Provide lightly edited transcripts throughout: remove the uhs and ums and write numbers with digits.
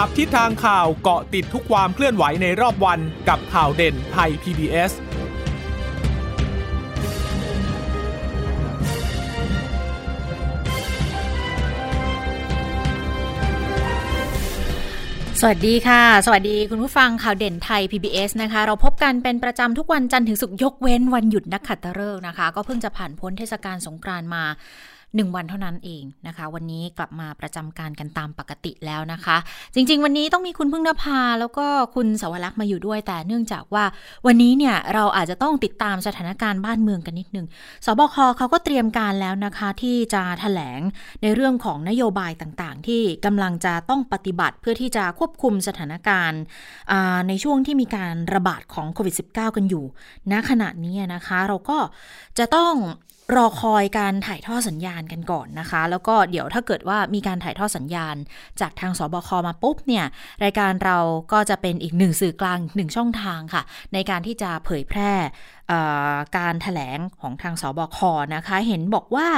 จับทิศทางข่าวเกาะติดทุกความเคลื่อนไหวในรอบวันกับข่าวเด่นไทย PBSสวัสดีค่ะสวัสดีคุณผู้ฟังข่าวเด่นไทย PBS นะคะเราพบกันเป็นประจำทุกวันจันทร์ถึงศุกร์ยกเว้นวันหยุดนักขัตฤกษ์นะคะก็เพิ่งจะผ่านพ้นเทศกาลสงกรานต์มา1วันเท่านั้นเองนะคะวันนี้กลับมาประจำการกันตามปกติแล้วนะคะจริงๆวันนี้ต้องมีคุณพึ่งนภาแล้วก็คุณสวรักษ์มาอยู่ด้วยแต่เนื่องจากว่าวันนี้เนี่ยเราอาจจะต้องติดตามสถานการณ์บ้านเมืองกันนิดนึงสบคเขาก็เตรียมการแล้วนะคะที่จะแถลงในเรื่องของนโยบายต่างๆที่กำลังจะต้องปฏิบัติเพื่อที่จะควบคุมสถานการณ์ในช่วงที่มีการระบาดของโควิด -19 กันอยู่ณขณะนี้นะคะเราก็จะต้องรอคอยการถ่ายทอดสัญญาณกันก่อนนะคะแล้วก็เดี๋ยวถ้าเกิดว่ามีการถ่ายทอดสัญญาณจากทางสบคมาปุ๊บเนี่ยรายการเราก็จะเป็นอีกหนึ่งสื่อกลางหนึ่งช่องทางค่ะในการที่จะเผยแพร่การแถลงของทางสบคนะคะเห็นบอกว่า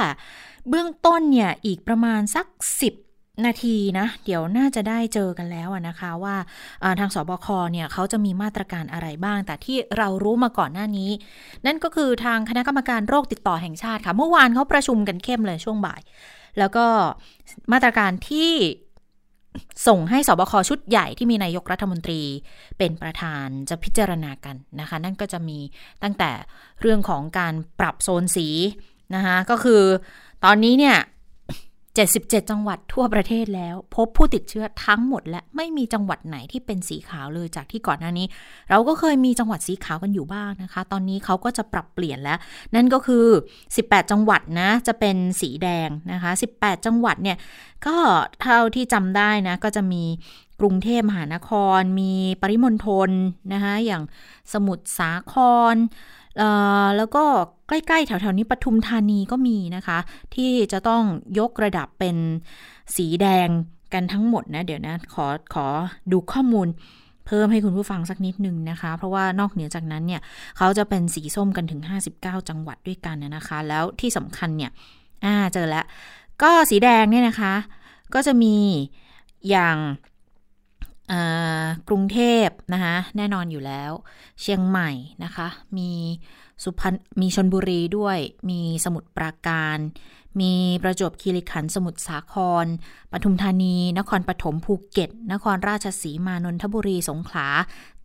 เบื้องต้นเนี่ยอีกประมาณสัก10 นาทีนะเดี๋ยวน่าจะได้เจอกันแล้วนะคะว่าทางสบคเนี่ยเขาจะมีมาตรการอะไรบ้างแต่ที่เรารู้มาก่อนหน้านี้นั่นก็คือทางคณะกรรมการโรคติดต่อแห่งชาติค่ะเมื่อวานเขาประชุมกันเข้มเลยช่วงบ่ายแล้วก็มาตรการที่ส่งให้สบคชุดใหญ่ที่มีนายกรัฐมนตรีเป็นประธานจะพิจารณากันนะคะนั่นก็จะมีตั้งแต่เรื่องของการปรับโซนสีนะคะก็คือตอนนี้เนี่ย77จังหวัดทั่วประเทศแล้วพบผู้ติดเชื้อทั้งหมดและไม่มีจังหวัดไหนที่เป็นสีขาวเลยจากที่ก่อนหน้านี้เราก็เคยมีจังหวัดสีขาวกันอยู่บ้างนะคะตอนนี้เขาก็จะปรับเปลี่ยนแล้วนั่นก็คือ18จังหวัดนะจะเป็นสีแดงนะคะ18จังหวัดเนี่ยก็เท่าที่จำได้นะก็จะมีกรุงเทพมหานครมีปริมณฑลนะคะอย่างสมุทรสาครแล้วก็ใกล้ๆแถวๆนี้ปทุมธานีก็มีนะคะที่จะต้องยกระดับเป็นสีแดงกันทั้งหมดนะเดี๋ยวนะขอดูข้อมูลเพิ่มให้คุณผู้ฟังสักนิดนึงนะคะเพราะว่านอกเหนือจากนั้นเนี่ยเขาจะเป็นสีส้มกันถึง59จังหวัดด้วยกันนะคะแล้วที่สำคัญเนี่ยเจอแล้วก็สีแดงเนี่ยนะคะก็จะมีอย่างกรุงเทพนะคะแน่นอนอยู่แล้วเชียงใหม่นะคะมีสุพรรณมีชลบุรีด้วยมีสมุทรปราการมีประจวบคีรีขันธ์สมุทรสาครปทุมธานีนครปฐมภูเก็ตนครราชสีมานนทบุรีสงขลา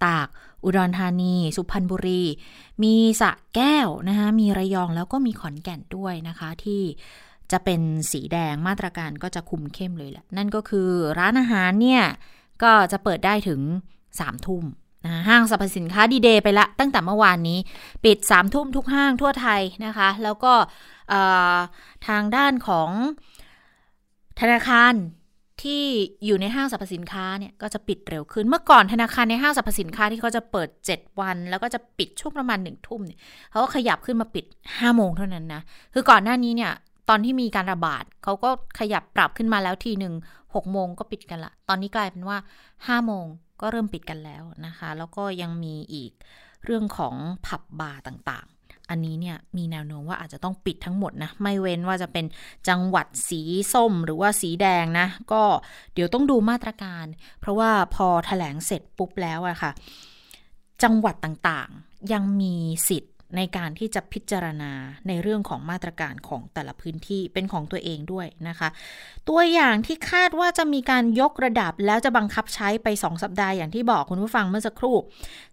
ตากอุดรธานีสุพรรณบุรีมีสระแก้วนะคะมีระยองแล้วก็มีขอนแก่นด้วยนะคะที่จะเป็นสีแดงมาตรการก็จะคุมเข้มเลยแหละนั่นก็คือร้านอาหารเนี่ยก็จะเปิดได้ถึง 3 ทุ่มนะห้างสรรพสินค้าดีเดย์ไปละตั้งแต่เมื่อวานนี้ปิด 3 ทุ่มทุกห้างทั่วไทยนะคะแล้วก็ทางด้านของธนาคารที่อยู่ในห้างสรรพสินค้าเนี่ยก็จะปิดเร็วขึ้นเมื่อก่อนธนาคารในห้างสรรพสินค้าที่เขาจะเปิด7วันแล้วก็จะปิดช่วงประมาณ 1 ทุ่มเนี่ยเขาก็ขยับขึ้นมาปิด 5 โมงเท่านั้นนะคือก่อนหน้านี้เนี่ยตอนที่มีการระบาดเขาก็ขยับปรับขึ้นมาแล้วทีหนึ่ง6โมงก็ปิดกันละตอนนี้กลายเป็นว่า5โมงก็เริ่มปิดกันแล้วนะคะแล้วก็ยังมีอีกเรื่องของผับบาร์ต่างๆอันนี้เนี่ยมีแนวโน้มว่าอาจจะต้องปิดทั้งหมดนะไม่เว้นว่าจะเป็นจังหวัดสีส้มหรือว่าสีแดงนะก็เดี๋ยวต้องดูมาตรการเพราะว่าพอแถลงเสร็จปุ๊บแล้วอะค่ะจังหวัดต่างๆยังมีสิทธิ์ในการที่จะพิจารณาในเรื่องของมาตรการของแต่ละพื้นที่เป็นของตัวเองด้วยนะคะตัวอย่างที่คาดว่าจะมีการยกระดับแล้วจะบังคับใช้ไป2สัปดาห์อย่างที่บอกคุณผู้ฟังเมื่อสักครู่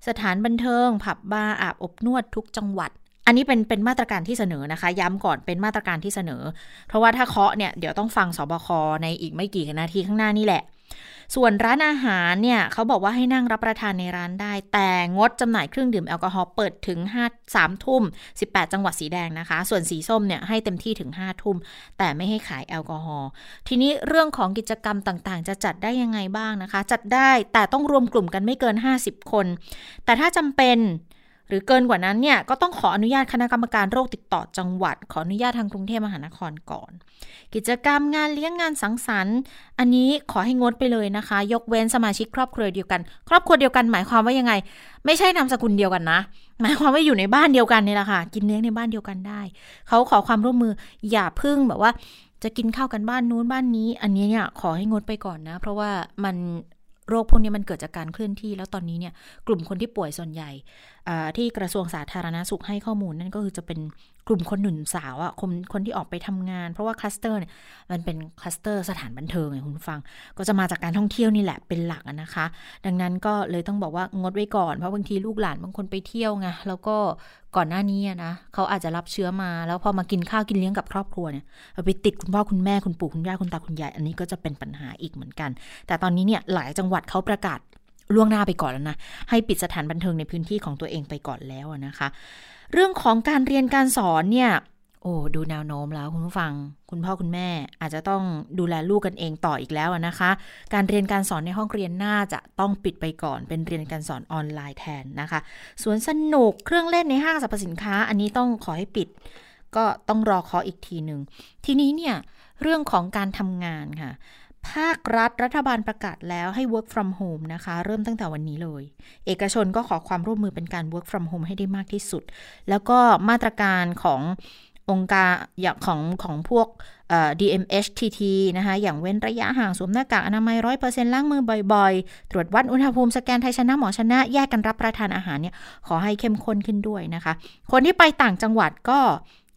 สถานบันเทิงผับบาร์อาบอบนวดทุกจังหวัดอันนี้เป็นมาตรการที่เสนอนะคะย้ำก่อนเป็นมาตรการที่เสนอเพราะว่าถ้าเคาะเนี่ยเดี๋ยวต้องฟังสบคในอีกไม่กี่นาทีข้างหน้านี่แหละส่วนร้านอาหารเนี่ยเขาบอกว่าให้นั่งรับประทานในร้านได้แต่งดจำหน่ายเครื่องดื่มแอลกอฮอล์เปิดถึง 3 ทุ่ม18จังหวัดสีแดงนะคะส่วนสีส้มเนี่ยให้เต็มที่ถึง 5 ทุ่มแต่ไม่ให้ขายแอลกอฮอล์ทีนี้เรื่องของกิจกรรมต่างๆจะจัดได้ยังไงบ้างนะคะจัดได้แต่ต้องรวมกลุ่มกันไม่เกิน50คนแต่ถ้าจำเป็นหรือเกินกว่านั้นเนี่ยก็ต้องขออนุญาตคณะกรรมการโรคติดต่อจังหวัดขออนุญาตทางกรุงเทพมหานครก่อนกิจกรรมงานเลี้ยงงานสังสรรค์อันนี้ขอให้งดไปเลยนะคะยกเว้นสมาชิกครอบครัวเดียวกันครอบครัวเดียวกันหมายความว่ายังไงไม่ใช่นามสกุลเดียวกันนะหมายความว่าอยู่ในบ้านเดียวกันนี่แหละค่ะกินเลี้ยงในบ้านเดียวกันได้เขาขอความร่วมมืออย่าพึ่งแบบว่าจะกินข้าวกันบ้านนู้นบ้านนี้อันนี้เนี่ยขอให้งดไปก่อนนะเพราะว่ามัน โรคพวกนี้มันเกิดจากการเคลื่อนที่แล้วตอนนี้เนี่ยกลุ่มคนที่ป่วยส่วนใหญ่ที่กระทรวงสาธารณสุขให้ข้อมูลนั่นก็คือจะเป็นกลุ่มคนหนุ่มสาวอ่ะคนที่ออกไปทำงานเพราะว่าคลัสเตอร์เนี่ยมันเป็นคลัสเตอร์สถานบันเทิงไงคุณฟังก็จะมาจากการท่องเที่ยวนี่แหละเป็นหลักนะคะดังนั้นก็เลยต้องบอกว่างดไว้ก่อนเพราะบางทีลูกหลานบางคนไปเที่ยวไงแล้วก็ก่อนหน้านี้นะเขาอาจจะรับเชื้อมาแล้วพอมากินข้าวกินเลี้ยงกับครอบครัวเนี่ยไปติดคุณพ่อคุณแม่คุณปู่คุณย่าคุณตาคุณยายอันนี้ก็จะเป็นปัญหาอีกเหมือนกันแต่ตอนนี้เนี่ยหลายจังหวัดเขาประกาศล่วงหน้าไปก่อนแล้วนะให้ปิดสถานบันเทิงในพื้นที่ของตัวเองไปก่อนแล้วนะคะเรื่องของการเรียนการสอนเนี่ยโอ้ดูแนวโน้มแล้วคุณผู้ฟังคุณพ่อคุณแม่อาจจะต้องดูแลลูกกันเองต่ออีกแล้วนะคะการเรียนการสอนในห้องเรียนน่าจะต้องปิดไปก่อนเป็นเรียนการสอนออนไลน์แทนนะคะสวนสนุกเครื่องเล่นในห้างสรรพสินค้าอันนี้ต้องขอให้ปิดก็ต้องรอขออีกทีนึงทีนี้เนี่ยเรื่องของการทำงานค่ะภาครัฐรัฐบาลประกาศแล้วให้ work from home นะคะเริ่มตั้งแต่วันนี้เลยเอกชนก็ขอความร่วมมือเป็นการ work from home ให้ได้มากที่สุดแล้วก็มาตรการขององค์การอย่างของพวกDMHTT นะคะอย่างเว้นระยะห่างสวมหน้ากากอนามัย 100% ล้างมือบ่อยๆตรวจวัดอุณหภูมิสแกนไทยชนะหมอชนะแยกกันรับประทานอาหารเนี่ยขอให้เข้มข้นขึ้นด้วยนะคะคนที่ไปต่างจังหวัดก็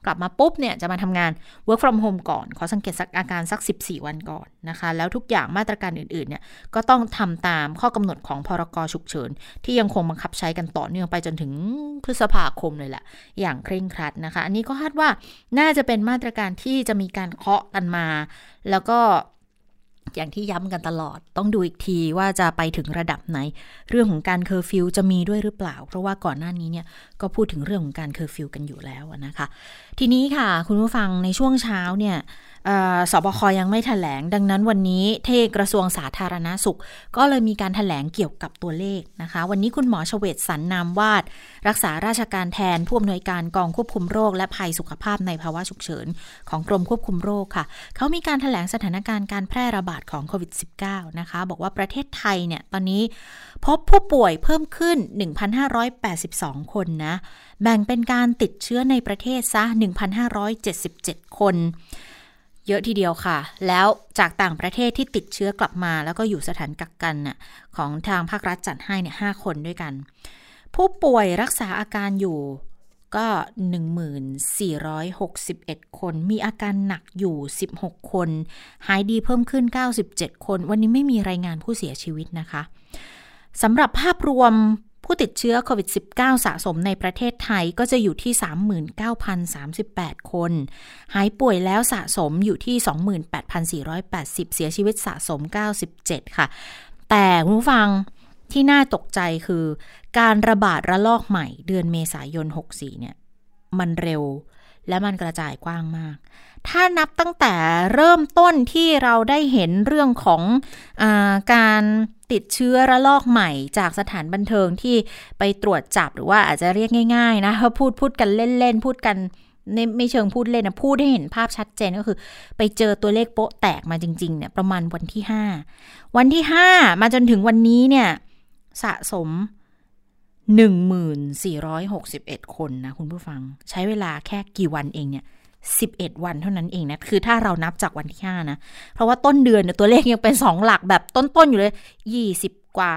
กลับมาปุ๊บเนี่ยจะมาทำงาน work from home ก่อนขอสังเกตอาการสัก14 วันก่อนนะคะแล้วทุกอย่างมาตรการอื่นๆเนี่ยก็ต้องทำตามข้อกำหนดของพรก.ฉุกเฉินที่ยังคงบังคับใช้กันต่อเนื่องไปจนถึงพฤษภาคมเลยแหละอย่างเคร่งครัดนะคะอันนี้ก็คาดว่าน่าจะเป็นมาตรการที่จะมีการเคาะกันมาแล้วก็อย่างที่ย้ำกันตลอดต้องดูอีกทีว่าจะไปถึงระดับไหนเรื่องของการเคอร์ฟิวจะมีด้วยหรือเปล่าเพราะว่าก่อนหน้านี้เนี่ยก็พูดถึงเรื่องของการเคอร์ฟิวกันอยู่แล้วนะคะทีนี้ค่ะคุณผู้ฟังในช่วงเช้าเนี่ยสบคยังไม่แถลงดังนั้นวันนี้ที่กระทรวงสาธารณสุขก็เลยมีการแถลงเกี่ยวกับตัวเลขนะคะวันนี้คุณหมอชเวศสรรนามวาดรักษาราชการแทนผู้อำนวยการกองควบคุมโรคและภัยสุขภาพในภาวะฉุกเฉินของกรมควบคุมโรคค่ะเขามีการแถลงสถานการณ์การแพร่ระบาดของโควิด -19 นะคะบอกว่าประเทศไทยเนี่ยตอนนี้พบผู้ป่วยเพิ่มขึ้น 1,582 คนนะแบ่งเป็นการติดเชื้อในประเทศซะ 1,577 คนเยอะทีเดียวค่ะแล้วจากต่างประเทศที่ติดเชื้อกลับมาแล้วก็อยู่สถานกักกันน่ะของทางภาครัฐจัดให้เนี่ย5 คนด้วยกันผู้ป่วยรักษาอาการอยู่ก็ 1461 คนมีอาการหนักอยู่16 คนหายดีเพิ่มขึ้น97 คนวันนี้ไม่มีรายงานผู้เสียชีวิตนะคะสำหรับภาพรวมผู้ติดเชื้อโควิด -19 สะสมในประเทศไทยก็จะอยู่ที่ 39,038 คนหายป่วยแล้วสะสมอยู่ที่ 28,480 เสียชีวิตสะสม97ค่ะแต่คุณผู้ฟังที่น่าตกใจคือการระบาดระลอกใหม่เดือนเมษายน64เนี่ยมันเร็วและมันกระจายกว้างมากถ้านับตั้งแต่เริ่มต้นที่เราได้เห็นเรื่องของการติดเชื้อระลอกใหม่จากสถานบันเทิงที่ไปตรวจจับหรือว่าอาจจะเรียกง่ายๆนะพูดกันเล่นๆพูดกันไม่เชิงพูดเล่นนะพูดให้เห็นภาพชัดเจนก็คือไปเจอตัวเลขโป๊ะแตกมาจริงๆเนี่ยประมาณวันที่5มาจนถึงวันนี้เนี่ยสะสม 1461 คนนะคุณผู้ฟังใช้เวลาแค่กี่วันเองเนี่ย11 วันเท่านั้นเองนะคือถ้าเรานับจากวันที่5นะเพราะว่าต้นเดือนเนี่ยตัวเลขยังเป็น2หลักแบบต้นๆอยู่เลย20กว่า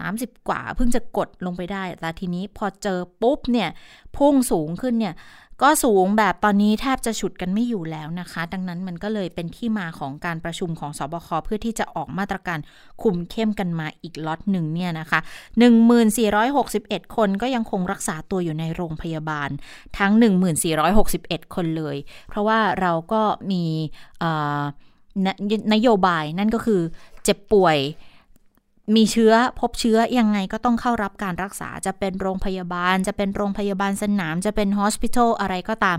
30กว่าเพิ่งจะกดลงไปได้แต่ทีนี้พอเจอปุ๊บเนี่ยพุ่งสูงขึ้นเนี่ยก็สูงแบบตอนนี้แทบจะฉุดกันไม่อยู่แล้วนะคะดังนั้นมันก็เลยเป็นที่มาของการประชุมของสบคเพื่อที่จะออกมาตรการคุมเข้มกันมาอีกล็อตหนึ่งเนี่ยนะคะ 1461 คนก็ยังคงรักษาตัวอยู่ในโรงพยาบาลทั้ง 1461 คนเลยเพราะว่าเราก็มีนโยบายนั่นก็คือเจ็บป่วยมีเชื้อพบเชื้อยังไงก็ต้องเข้ารับการรักษาจะเป็นโรงพยาบาลจะเป็นโรงพยาบาลสนามจะเป็น hospital อะไรก็ตาม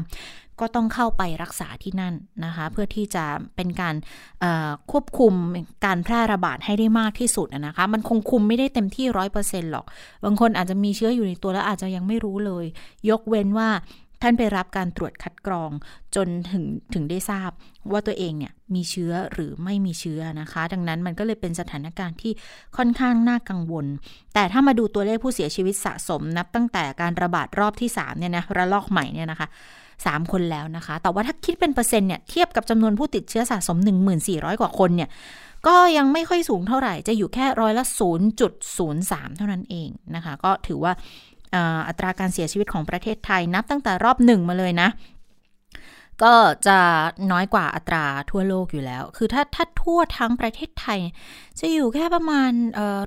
ก็ต้องเข้าไปรักษาที่นั่นนะคะเพื่อที่จะเป็นการควบคุมการแพร่ระบาดให้ได้มากที่สุดนะคะมันคงคุมไม่ได้เต็มที่ 100% หรอกบางคนอาจจะมีเชื้ออยู่ในตัวแล้วอาจจะยังไม่รู้เลยยกเว้นว่าท่านไปรับการตรวจคัดกรองจนถึงได้ทราบว่าตัวเองเนี่ยมีเชื้อหรือไม่มีเชื้อนะคะดังนั้นมันก็เลยเป็นสถานการณ์ที่ค่อนข้างน่ากังวลแต่ถ้ามาดูตัวเลขผู้เสียชีวิตสะสมนับตั้งแต่การระบาดรอบที่3เนี่ยนะระลอกใหม่เนี่ยนะคะ3 คนแล้วนะคะแต่ว่าถ้าคิดเป็นเปอร์เซ็นต์เนี่ยเทียบกับจำนวนผู้ติดเชื้อสะสม 1400 กว่าคนเนี่ย ก็ยังไม่ค่อยสูงเท่าไหร่จะอยู่แค่100.03%เท่านั้นเองนะคะก็ถือว่าอัตราการเสียชีวิตของประเทศไทยนับตั้งแต่รอบ1มาเลยนะก็จะน้อยกว่าอัตราทั่วโลกอยู่แล้วคือถ้าทั่วทั้งประเทศไทยจะอยู่แค่ประมาณ0.8-0.9%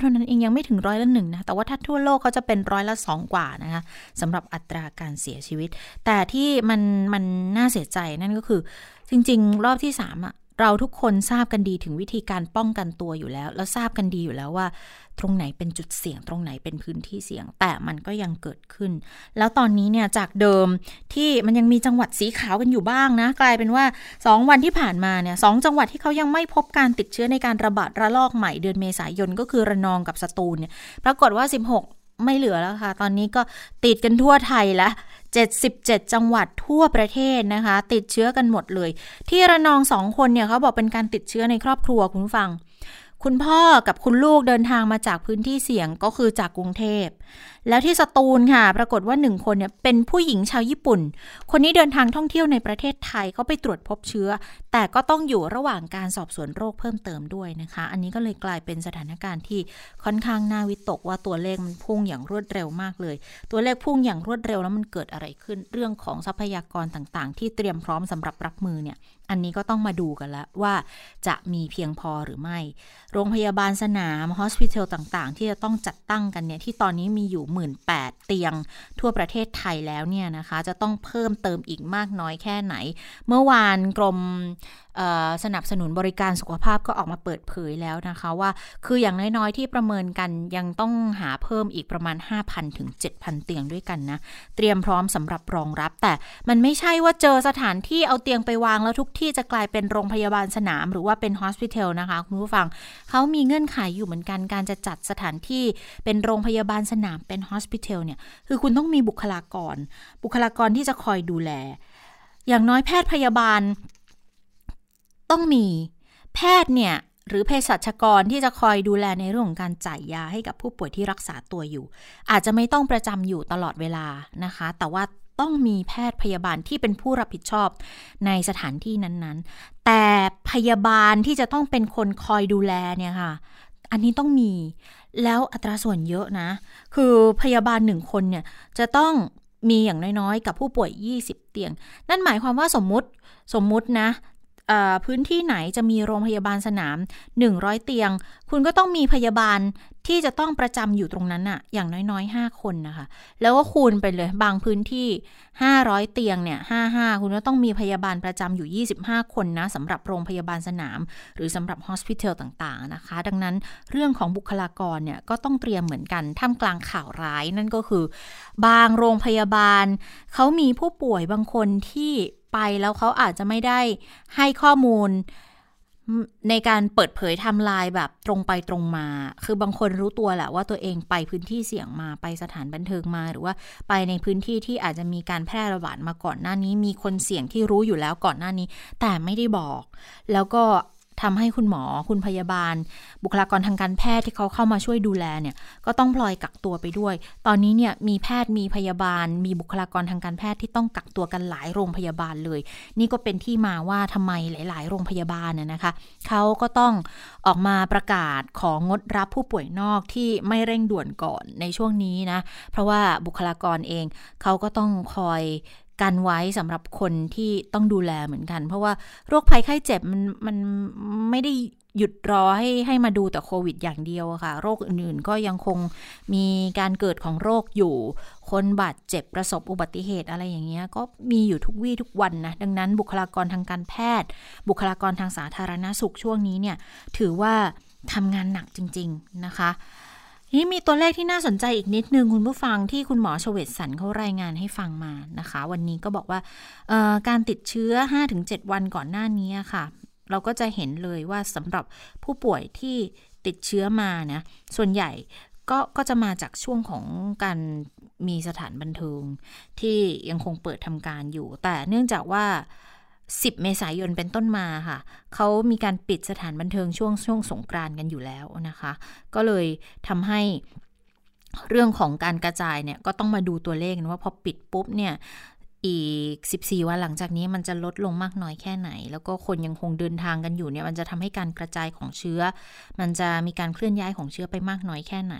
เท่านั้นเองยังไม่ถึง1%นะแต่ว่าถ้าทั่วโลกเขาจะเป็น2%กว่านะคะสำหรับอัตราการเสียชีวิตแต่ที่มันน่าเสียใจนั่นก็คือจริงๆรอบที่3อะเราทุกคนทราบกันดีถึงวิธีการป้องกันตัวอยู่แล้วแล้วทราบกันดีอยู่แล้วว่าตรงไหนเป็นจุดเสี่ยงตรงไหนเป็นพื้นที่เสี่ยงแต่มันก็ยังเกิดขึ้นแล้วตอนนี้เนี่ยจากเดิมที่มันยังมีจังหวัดสีขาวกันอยู่บ้างนะกลายเป็นว่า2วันที่ผ่านมาเนี่ย2จังหวัดที่เขายังไม่พบการติดเชื้อในการระบาดระลอกใหม่เดือนเมษายนก็คือระนองกับสตูลเนี่ยปรากฏว่า16ไม่เหลือแล้วค่ะตอนนี้ก็ติดกันทั่วไทยแล้ว77จังหวัดทั่วประเทศนะคะติดเชื้อกันหมดเลยที่ระนอง2คนเนี่ยเขาบอกเป็นการติดเชื้อในครอบครัวคุณฟังคุณพ่อกับคุณลูกเดินทางมาจากพื้นที่เสี่ยงก็คือจากกรุงเทพแล้วที่สตูลค่ะปรากฏว่า1คนเนี่ยเป็นผู้หญิงชาวญี่ปุ่นคนนี้เดินทางท่องเที่ยวในประเทศไทยเขาไปตรวจพบเชื้อแต่ก็ต้องอยู่ระหว่างการสอบสวนโรคเพิ่มเติมด้วยนะคะอันนี้ก็เลยกลายเป็นสถานการณ์ที่ค่อนข้างน่าวิตกว่าตัวเลขมันพุ่งอย่างรวดเร็วมากเลยตัวเลขพุ่งอย่างรวดเร็วแล้วมันเกิดอะไรขึ้นเรื่องของทรัพยากรต่างๆที่เตรียมพร้อมสำหรับรับมือเนี่ยอันนี้ก็ต้องมาดูกันแล้วว่าจะมีเพียงพอหรือไม่โรงพยาบาลสนามฮอสพิทอลต่างๆที่จะต้องจัดตั้งกันเนี่ยที่ตอนนี้มีอยู่ 18,000 เตียงทั่วประเทศไทยแล้วเนี่ยนะคะจะต้องเพิ่มเติมอีกมากน้อยแค่ไหนเมื่อวานกรมสนับสนุนบริการสุขภาพก็ออกมาเปิดเผยแล้วนะคะว่าคืออย่างน้อยๆที่ประเมินกันยังต้องหาเพิ่มอีกประมาณ 5,000-7,000 เตียงด้วยกันนะเตรียมพร้อมสำหรับรองรับแต่มันไม่ใช่ว่าเจอสถานที่เอาเตียงไปวางแล้วทุกที่จะกลายเป็นโรงพยาบาลสนามหรือว่าเป็นฮอสพิทอลนะคะคุณผู้ฟังเขามีเงื่อนไขอยู่เหมือนกันการจะจัดสถานที่เป็นโรงพยาบาลสนามเป็นฮอสพิทอลเนี่ยคือคุณต้องมีบุคลากรที่จะคอยดูแลอย่างน้อยแพทย์พยาบาลต้องมีแพทย์เนี่ยหรือเภสัชกรที่จะคอยดูแลในเรื่องของการจ่ายยาให้กับผู้ป่วยที่รักษาตัวอยู่อาจจะไม่ต้องประจำอยู่ตลอดเวลานะคะแต่ว่าต้องมีแพทย์พยาบาลที่เป็นผู้รับผิดชอบในสถานที่นั้นๆแต่พยาบาลที่จะต้องเป็นคนคอยดูแลเนี่ยค่ะอันนี้ต้องมีแล้วอัตราส่วนเยอะนะคือพยาบาล1คนเนี่ยจะต้องมีอย่างน้อยๆกับผู้ป่วย20เตียงนั่นหมายความว่าสมมุตินะพื้นที่ไหนจะมีโรงพยาบาลสนาม100เตียงคุณก็ต้องมีพยาบาลที่จะต้องประจำอยู่ตรงนั้นน่ะอย่างน้อยๆ5คนนะคะแล้วก็คูณไปเลยบางพื้นที่500เตียงเนี่ย55คุณก็ต้องมีพยาบาลประจำอยู่25คนนะสำหรับโรงพยาบาลสนามหรือสำหรับฮอสพิทอลต่างๆนะคะดังนั้นเรื่องของบุคลากรเนี่ยก็ต้องเตรียมเหมือนกันท่ามกลางข่าวร้ายนั่นก็คือบางโรงพยาบาลเขามีผู้ป่วยบางคนที่ไปแล้วเขาอาจจะไม่ได้ให้ข้อมูลในการเปิดเผยไทม์ไลน์แบบตรงไปตรงมาคือบางคนรู้ตัวแหละว่าตัวเองไปพื้นที่เสี่ยงมาไปสถานบันเทิงมาหรือว่าไปในพื้นที่ที่อาจจะมีการแพร่ระบาดมาก่อนหน้านี้มีคนเสี่ยงที่รู้อยู่แล้วก่อนหน้านี้แต่ไม่ได้บอกแล้วก็ทำให้คุณหมอคุณพยาบาลบุคลากรทางการแพทย์ที่เขาเข้ามาช่วยดูแลเนี่ยก็ต้องพลอยกักตัวไปด้วยตอนนี้เนี่ยมีแพทย์มีพยาบาลมีบุคลากรทางการแพทย์ที่ต้องกักตัวกันหลายโรงพยาบาลเลยนี่ก็เป็นที่มาว่าทำไมหลายๆโรงพยาบาลนะคะเขาก็ต้องออกมาประกาศของงดรับผู้ป่วยนอกที่ไม่เร่งด่วนก่อนในช่วงนี้นะเพราะว่าบุคลากรเองเขาก็ต้องคอยกันไว้สำหรับคนที่ต้องดูแลเหมือนกันเพราะว่าโรคภัยไข้เจ็บมันไม่ได้หยุดรอให้มาดูแต่โควิดอย่างเดียวค่ะโรคอื่นๆก็ยังคงมีการเกิดของโรคอยู่คนบาดเจ็บประสบอุบัติเหตุอะไรอย่างเงี้ยก็มีอยู่ทุกวี่ทุกวันนะดังนั้นบุคลากรทางการแพทย์บุคลากรทางสาธารณสุขช่วงนี้เนี่ยถือว่าทำงานหนักจริงๆนะคะนี่มีตัวเลขที่น่าสนใจอีกนิดนึงคุณผู้ฟังที่คุณหมอชเวตสันเขารายงานให้ฟังมานะคะวันนี้ก็บอกว่าการติดเชื้อ 5-7 วันก่อนหน้านี้ค่ะเราก็จะเห็นเลยว่าสำหรับผู้ป่วยที่ติดเชื้อมานะส่วนใหญ่ก็จะมาจากช่วงของการมีสถานบันเทิงที่ยังคงเปิดทำการอยู่แต่เนื่องจากว่า10เมษายนเป็นต้นมาค่ะเขามีการปิดสถานบันเทิงช่วงสงกรานต์กันอยู่แล้วนะคะก็เลยทำให้เรื่องของการกระจายเนี่ยก็ต้องมาดูตัวเลขกันว่าพอปิดปุ๊บเนี่ย อีก14วันหลังจากนี้มันจะลดลงมากน้อยแค่ไหนแล้วก็คนยังคงเดินทางกันอยู่เนี่ยมันจะทำให้การกระจายของเชื้อมันจะมีการเคลื่อนย้ายของเชื้อไปมากน้อยแค่ไหน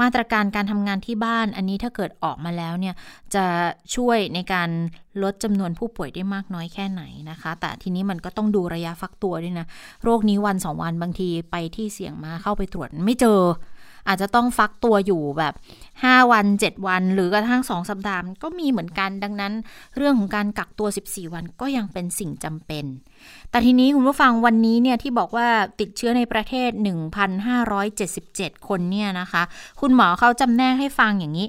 มาตรการการทำงานที่บ้านอันนี้ถ้าเกิดออกมาแล้วเนี่ยจะช่วยในการลดจำนวนผู้ป่วยได้มากน้อยแค่ไหนนะคะแต่ทีนี้มันก็ต้องดูระยะฟักตัวด้วยนะโรคนี้วัน2วันบางทีไปที่เสี่ยงมาเข้าไปตรวจไม่เจออาจจะต้องฟักตัวอยู่แบบ5วัน7วันหรือกระทั่ง2สัปดาห์ก็มีเหมือนกันดังนั้นเรื่องของการกักตัว14วันก็ยังเป็นสิ่งจำเป็นแต่ทีนี้คุณผู้ฟังวันนี้เนี่ยที่บอกว่าติดเชื้อในประเทศ 1,577 คนเนี่ยนะคะคุณหมอเขาจำแนกให้ฟังอย่างนี้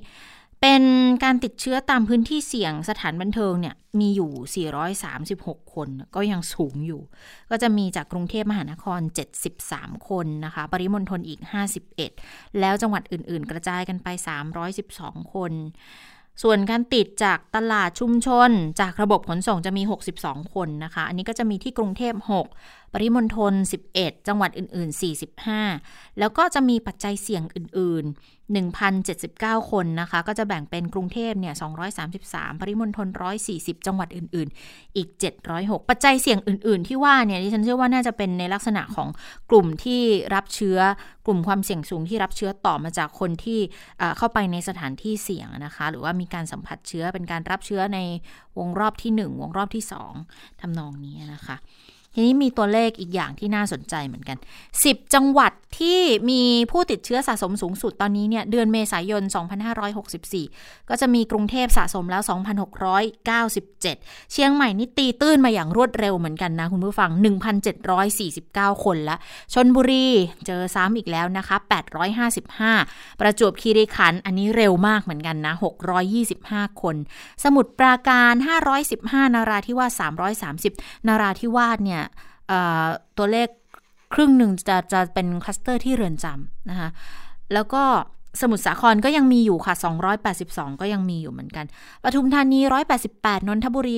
เป็นการติดเชื้อตามพื้นที่เสี่ยงสถานบันเทิงเนี่ยมีอยู่436คนก็ยังสูงอยู่ก็จะมีจากกรุงเทพมหานคร73คนนะคะปริมณฑลอีก51แล้วจังหวัดอื่นๆกระจายกันไป312คนส่วนการติดจากตลาดชุมชนจากระบบขนส่งจะมี62คนนะคะอันนี้ก็จะมีที่กรุงเทพ6ปริมณฑล11จังหวัดอื่นๆ45แล้วก็จะมีปัจจัยเสี่ยงอื่นๆ 1,079 คนนะคะก็จะแบ่งเป็นกรุงเทพเนี่ย233ปริมณฑล140จังหวัดอื่นๆอีก706ปัจจัยเสี่ยงอื่นๆที่ว่าเนี่ยดิฉันเชื่อว่าน่าจะเป็นในลักษณะของกลุ่มที่รับเชื้อกลุ่มความเสี่ยงสูงที่รับเชื้อต่อมาจากคนที่เข้าไปในสถานที่เสี่ยงนะคะหรือว่ามีการสัมผัสเชื้อเป็นการรับเชื้อในวงรอบที่1วงรอบที่2ทำนองนี้นะคะทีนี้มีตัวเลขอีกอย่างที่น่าสนใจเหมือนกัน10จังหวัดที่มีผู้ติดเชื้อสะสมสูงสุดตอนนี้เนี่ยเดือนเมษายน2564ก็จะมีกรุงเทพสะสมแล้ว 2,697 เชียงใหม่นี่ตีตื้นมาอย่างรวดเร็วเหมือนกันนะคุณผู้ฟัง 1,749 คนละชลบุรีเจอซ้ำอีกแล้วนะคะ855ประจวบคีรีขันธ์อันนี้เร็วมากเหมือนกันนะ625คนสมุทรปราการ515นราธิวาส330นราธิวาสเนี่ยตัวเลขครึ่งหนึ่งจะเป็นคลัสเตอร์ที่เรือนจำนะคะแล้วก็สมุทรสาครก็ยังมีอยู่ค่ะ282ก็ยังมีอยู่เหมือนกันปทุมธานี188นนทบุรี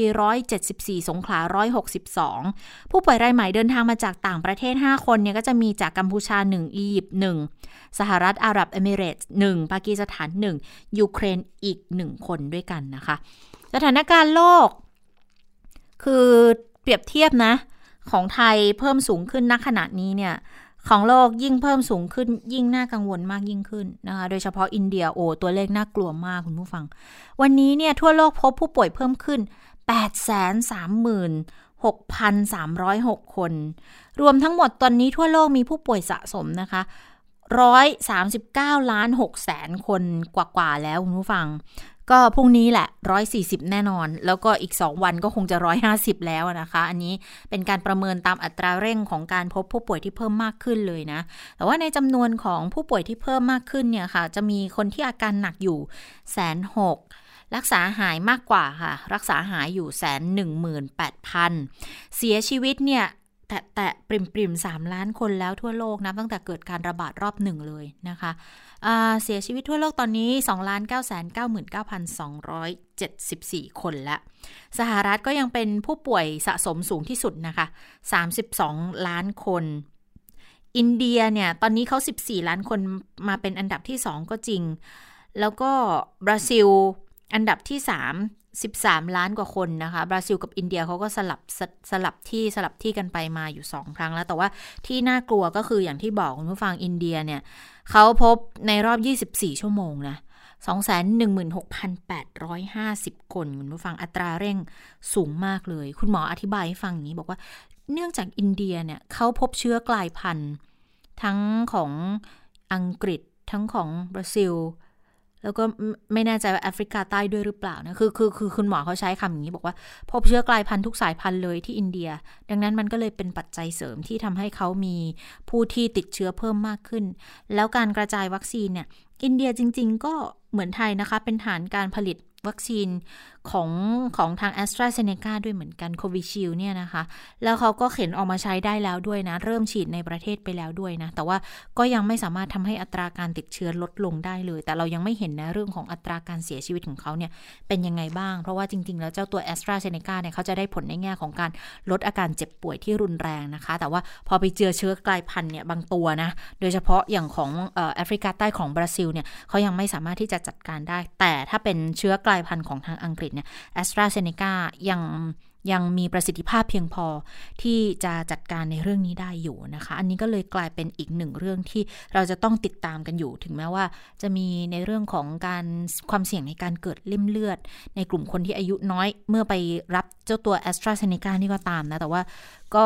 174สงขลา162ผู้ป่วยรายใหม่เดินทางมาจากต่างประเทศ5คนเนี่ยก็จะมีจากกัมพูชา1อียิปต์1สหรัฐอาหรับเอมิเรตส์1ปากีสถาน1ยูเครนอีก1คนด้วยกันนะคะสถานการณ์โลกคือเปรียบเทียบนะของไทยเพิ่มสูงขึ้นณขณะนี้เนี่ยของโลกยิ่งเพิ่มสูงขึ้นยิ่งน่ากังวลมากยิ่งขึ้นนะคะโดยเฉพาะอินเดียโอ้ตัวเลขน่ากลัวมากคุณผู้ฟังวันนี้เนี่ยทั่วโลกพบผู้ป่วยเพิ่มขึ้น 836,306 คนรวมทั้งหมดตอนนี้ทั่วโลกมีผู้ป่วยสะสมนะคะ139,600,000คนกว่าๆแล้วคุณผู้ฟังก็พรุ่งนี้แหละ140แน่นอนแล้วก็อีก2วันก็คงจะ150แล้วนะคะอันนี้เป็นการประเมินตามอัตราเร่งของการพบผู้ป่วยที่เพิ่มมากขึ้นเลยนะแต่ว่าในจำนวนของผู้ป่วยที่เพิ่มมากขึ้นเนี่ยค่ะจะมีคนที่อาการหนักอยู่ 106,000 รักษาหายมากกว่าค่ะรักษาหายอยู่ 118,000 เสียชีวิตเนี่ยแต่ปริ่มๆ3ล้านคนแล้วทั่วโลกนะตั้งแต่เกิดการระบาดรอบหนึ่งเลยนะคะเสียชีวิตทั่วโลกตอนนี้ 2,999,274 คนละสหรัฐก็ยังเป็นผู้ป่วยสะสมสูงที่สุดนะคะ32ล้านคนอินเดียเนี่ยตอนนี้เขา14ล้านคนมาเป็นอันดับที่2ก็จริงแล้วก็บราซิลอันดับที่313ล้านกว่าคนนะคะบราซิลกับอินเดียเขาก็สลับที่กันไปมาอยู่2ครั้งแล้วแต่ว่าที่น่ากลัวก็คืออย่างที่บอกคุณผู้ฟังอินเดียเนี่ยเขาพบในรอบ24ชั่วโมงนะ 216,850 คนคุณผู้ฟังอัตราเร่งสูงมากเลยคุณหมออธิบายให้ฟังอย่างนี้บอกว่าเนื่องจากอินเดียเนี่ยเขาพบเชื้อกลายพันธุ์ทั้งของอังกฤษทั้งของบราซิลแล้วก็ไม่แน่ใจว่าแอฟริกาใต้ด้วยหรือเปล่านะคือคุณหมอเขาใช้คำอย่างนี้บอกว่าพบเชื้อกลายพันธุ์ทุกสายพันธุ์เลยที่อินเดียดังนั้นมันก็เลยเป็นปัจจัยเสริมที่ทำให้เขามีผู้ที่ติดเชื้อเพิ่มมากขึ้นแล้วการกระจายวัคซีนเนี่ยอินเดียจริงๆก็เหมือนไทยนะคะเป็นฐานการผลิตวัคซีนของทาง AstraZeneca ด้วยเหมือนกัน Covishield เนี่ยนะคะแล้วเขาก็เข็นออกมาใช้ได้แล้วด้วยนะเริ่มฉีดในประเทศไปแล้วด้วยนะแต่ว่าก็ยังไม่สามารถทำให้อัตราการติดเชื้อลดลงได้เลยแต่เรายังไม่เห็นนะเรื่องของอัตราการเสียชีวิตของเขาเนี่ยเป็นยังไงบ้างเพราะว่าจริงๆแล้วเจ้าตัว AstraZeneca เนี่ยเขาจะได้ผลในแง่ของการลดอาการเจ็บป่วยที่รุนแรงนะคะแต่ว่าพอไปเจอเชื้อกลายพันธุ์เนี่ยบางตัวนะโดยเฉพาะอย่างของแอฟริกาใต้ของบราซิลเนี่ยเขายังไม่สามารถที่จะจัดการได้แต่ถ้าเป็นเชื้อกลายพันธุ์ของทางอังกฤษ เนี่ย AstraZeneca ยังมีประสิทธิภาพเพียงพอที่จะจัดการในเรื่องนี้ได้อยู่นะคะอันนี้ก็เลยกลายเป็นอีกหนึ่งเรื่องที่เราจะต้องติดตามกันอยู่ถึงแม้ว่าจะมีในเรื่องของการความเสี่ยงในการเกิดริ่มเลือดในกลุ่มคนที่อายุน้อยเมื่อไปรับเจ้าตัว AstraZeneca นี่ก็ตามนะแต่ว่าก็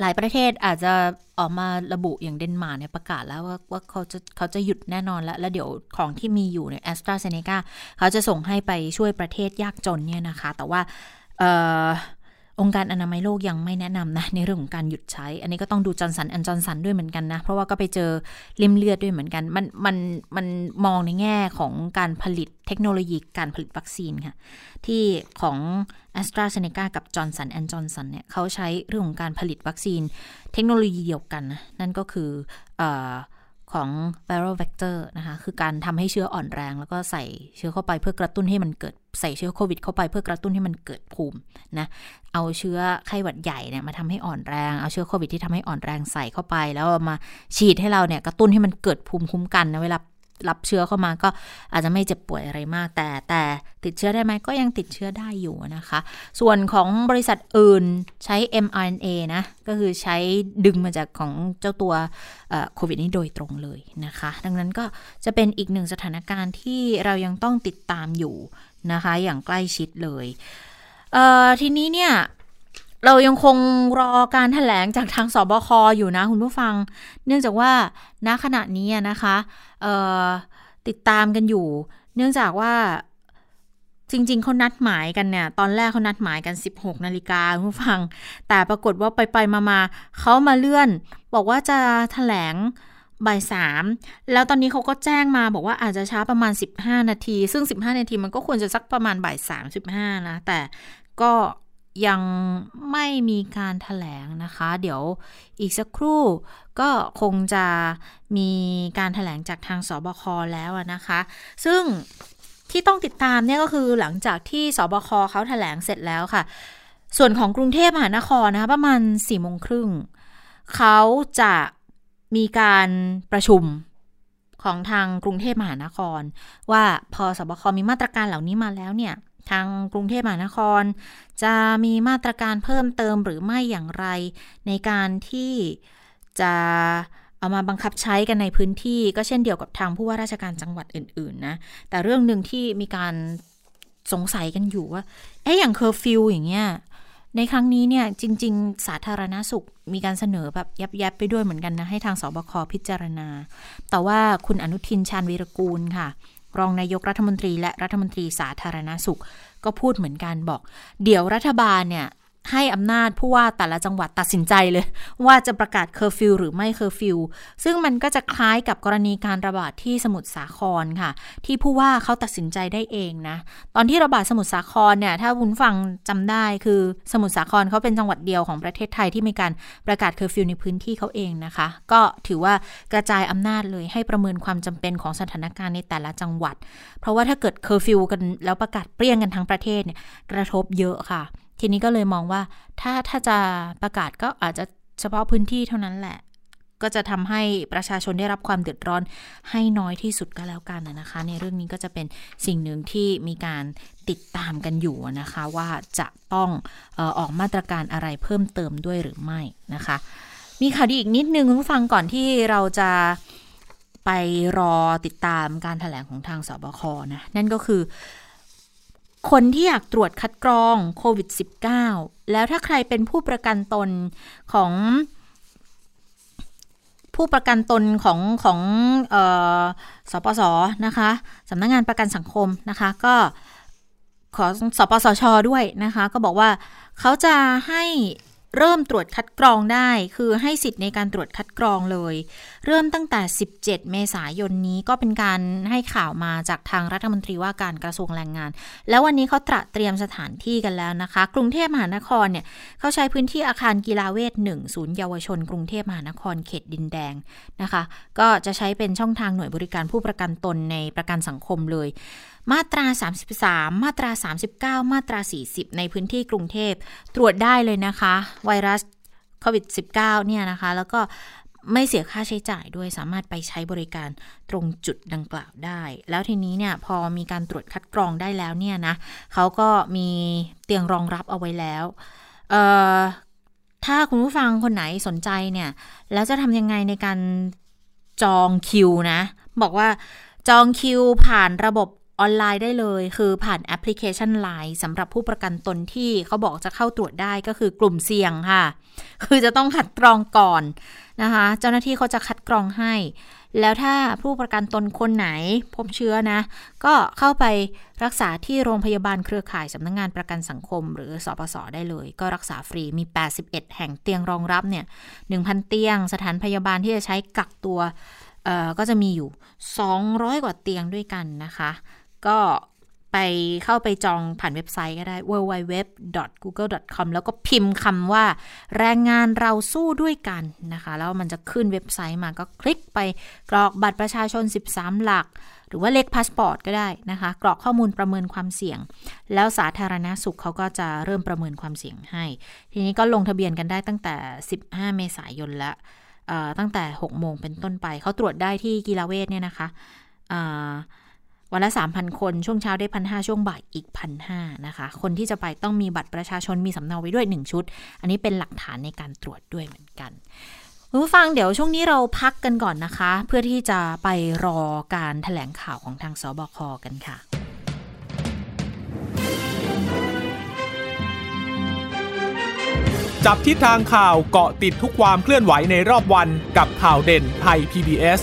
หลายประเทศอาจจะออกมาระบุอย่างเดนมาร์กเนี่ยประกาศแล้วว่าเขาจะหยุดแน่นอนแล้วเดี๋ยวของที่มีอยู่เนี่ย AstraZeneca เขาจะส่งให้ไปช่วยประเทศยากจนเนี่ยนะคะแต่ว่าองค์การอนามัยโลกยังไม่แนะนำนะในเรื่องของการหยุดใช้อันนี้ก็ต้องดูJohnson & Johnsonด้วยเหมือนกันนะเพราะว่าก็ไปเจอริ่มเลือดด้วยเหมือนกันมันมองในแง่ของการผลิตเทคโนโลยีการผลิตวัคซีนค่ะที่ของ AstraZeneca กับ Johnson & Johnson เนี่ยเขาใช้เรื่องของการผลิตวัคซีนเทคโนโลยีเดียวกันนะนั่นก็คือของ viral vector นะคะคือการทำให้เชื้ออ่อนแรงแล้วก็ใส่เชื้อเข้าไปเพื่อกระตุ้นให้มันเกิดใส่เชื้อโควิดเข้าไปเพื่อกระตุ้นให้มันเกิดภูมินะเอาเชื้อไข้หวัดใหญ่เนี่ยมาทำให้อ่อนแรงเอาเชื้อโควิดที่ทำให้อ่อนแรงใส่เข้าไปแล้วมาฉีดให้เราเนี่ยกระตุ้นให้มันเกิดภูมิคุ้มกันนะเวลารับเชื้อเข้ามาก็อาจจะไม่เจ็บป่วยอะไรมากแต่ติดเชื้อได้ไหมก็ยังติดเชื้อได้อยู่นะคะส่วนของบริษัทอื่นใช้ mRNA นะก็คือใช้ดึงมาจากของเจ้าตัวโควิดนี้โดยตรงเลยนะคะดังนั้นก็จะเป็นอีกหนึ่งสถานการณ์ที่เรายังต้องติดตามอยู่นะคะอย่างใกล้ชิดเลยทีนี้เนี่ยเรายังคงรอการแถลงจากทางสบค อยู่นะคุณผู้ฟังเนื่องจากว่าณขณะนี้นะคะติดตามกันอยู่เนื่องจากว่าจริงๆเขานัดหมายกันเนี่ยตอนแรกเขานัดหมายกัน 16 นาฬิกาคุณผู้ฟังแต่ปรากฏว่าไปๆมาๆเขามาเลื่อนบอกว่าจะแถลงบ่ายสามแล้วตอนนี้เขาก็แจ้งมาบอกว่าอาจจะช้าประมาณ15นาทีซึ่ง15นาทีมันก็ควรจะสักประมาณบ่ายสาม15นะแต่ก็ยังไม่มีการแถลงนะคะเดี๋ยวอีกสักครู่ก็คงจะมีการแถลงจากทางสบคแล้วนะคะซึ่งที่ต้องติดตามเนี่ยก็คือหลังจากที่สบคเขาแถลงเสร็จแล้วค่ะส่วนของกรุงเทพมหานครนะคะประมาณ 16:30 น.เขาจะมีการประชุมของทางกรุงเทพมหานครว่าพอสบคมีมาตรการเหล่านี้มาแล้วเนี่ยทางกรุงเทพมหานครจะมีมาตรการเพิ่มเติมหรือไม่อย่างไรในการที่จะเอามาบังคับใช้กันในพื้นที่ก็เช่นเดียวกับทางผู้ว่าราชการจังหวัดอื่นๆนะแต่เรื่องนึงที่มีการสงสัยกันอยู่ว่าอย่างเคอร์ฟิวอย่างเงี้ยในครั้งนี้เนี่ยจริงๆสาธารณสุขมีการเสนอแบบยับๆไปด้วยเหมือนกันนะให้ทางสบคพิจารณาแต่ว่าคุณอนุทินชาญวีรกูลค่ะรองนายกรัฐมนตรีและรัฐมนตรีสาธารณสุขก็พูดเหมือนกันบอกเดี๋ยวรัฐบาลเนี่ยให้อำนาจผู้ว่าแต่ละจังหวัดตัดสินใจเลยว่าจะประกาศเคอร์ฟิวหรือไม่เคอร์ฟิวซึ่งมันก็จะคล้ายกับกรณีการระบาดที่สมุทรสาครค่ะที่ผู้ว่าเขาตัดสินใจได้เองนะตอนที่ระบาดสมุทรสาครเนี่ยถ้าคุณฟังจำได้คือสมุทรสาครเขาเป็นจังหวัดเดียวของประเทศไทยที่มีการประกาศเคอร์ฟิวในพื้นที่เขาเองนะคะก็ถือว่ากระจายอำนาจเลยให้ประเมินความจำเป็นของสถานการณ์ในแต่ละจังหวัดเพราะว่าถ้าเกิดเคอร์ฟิวกันแล้วประกาศเปรี้ยงกันทั้งประเทศเนี่ยกระทบเยอะค่ะทีนี้ก็เลยมองว่าถ้าจะประกาศก็อาจจะเฉพาะพื้นที่เท่านั้นแหละก็จะทำให้ประชาชนได้รับความเดือดร้อนให้น้อยที่สุดก็แล้วกันนะคะในเรื่องนี้ก็จะเป็นสิ่งหนึ่งที่มีการติดตามกันอยู่นะคะว่าจะต้องออกมาตรการอะไรเพิ่มเติมด้วยหรือไม่นะคะมีข่าวดีอีกนิดนึงคุณผู้ฟังก่อนที่เราจะไปรอติดตามการแถลงของทางสบคนะนั่นก็คือคนที่อยากตรวจคัดกรองโควิด -19 แล้วถ้าใครเป็นผู้ประกันตนของสปส.นะคะสำนักงานประกันสังคมนะคะก็ขอสปสช.ด้วยนะคะก็บอกว่าเขาจะให้เริ่มตรวจคัดกรองได้คือให้สิทธิ์ในการตรวจคัดกรองเลยเริ่มตั้งแต่17เมษายนนี้ก็เป็นการให้ข่าวมาจากทางรัฐมนตรีว่าการกระทรวงแรงงานแล้ววันนี้เขาเตรียมสถานที่กันแล้วนะคะกรุงเทพมหานครเนี่ยเขาใช้พื้นที่อาคารกีฬาเวท1ศูนย์เยาวชนกรุงเทพมหานครเขตดินแดงนะคะก็จะใช้เป็นช่องทางหน่วยบริการผู้ประกันตนในประกันสังคมเลยมาตรา33มาตรา39มาตรา40ในพื้นที่กรุงเทพตรวจได้เลยนะคะไวรัสโควิด-19 เนี่ยนะคะแล้วก็ ไม่เสียค่าใช้จ่ายด้วยสามารถไปใช้บริการตรงจุดดังกล่าวได้แล้วทีนี้เนี่ยพอมีการตรวจคัดกรองได้แล้วเนี่ยนะเขาก็มีเตียงรองรับเอาไว้แล้วถ้าคุณผู้ฟังคนไหนสนใจเนี่ยแล้วจะทำยังไงในการจองคิวนะบอกว่าจองคิวผ่านระบบออนไลน์ได้เลยคือผ่านแอปพลิเคชัน LINE สำหรับผู้ประกันตนที่เขาบอกจะเข้าตรวจได้ก็คือกลุ่มเสี่ยงค่ะคือจะต้องคัดกรองก่อนนะคะเจ้าหน้าที่เขาจะคัดกรองให้แล้วถ้าผู้ประกันตนคนไหนพบเชื้อนะก็เข้าไปรักษาที่โรงพยาบาลเครือข่ายสำนักงานประกันสังคมหรือสปส.ได้เลยก็รักษาฟรีมี81แห่งเตียงรองรับเนี่ย 1,000 เตียงสถานพยาบาลที่จะใช้กักตัวก็จะมีอยู่200กว่าเตียงด้วยกันนะคะก็ไปเข้าไปจองผ่านเว็บไซต์ก็ได้ www.google.com แล้วก็พิมพ์คำว่าแรงงานเราสู้ด้วยกันนะคะแล้วมันจะขึ้นเว็บไซต์มาก็คลิกไปกรอกบัตรประชาชน13หลักหรือว่าเลขพาสปอร์ตก็ได้นะคะกรอกข้อมูลประเมินความเสี่ยงแล้วสาธารณสุขเขาก็จะเริ่มประเมินความเสี่ยงให้ทีนี้ก็ลงทะเบียนกันได้ตั้งแต่15เมษายนละตั้งแต่ 6 โมงเป็นต้นไปเขาตรวจได้ที่กีฬาเวชเนี่ยนะคะวันละ 3,000 คนช่วงเช้าได้ 1,500 ช่วงบ่ายอีก 1,500 นะคะคนที่จะไปต้องมีบัตรประชาชนมีสำเนาไว้ด้วย1ชุดอันนี้เป็นหลักฐานในการตรวจด้วยเหมือนกันคุณผู้ฟังเดี๋ยวช่วงนี้เราพักกันก่อนนะคะเพื่อที่จะไปรอการแถลงข่าวของทางสบคกันค่ะจับทิศทางข่าวเกาะติดทุกความเคลื่อนไหวในรอบวันกับข่าวเด่นไทย PBS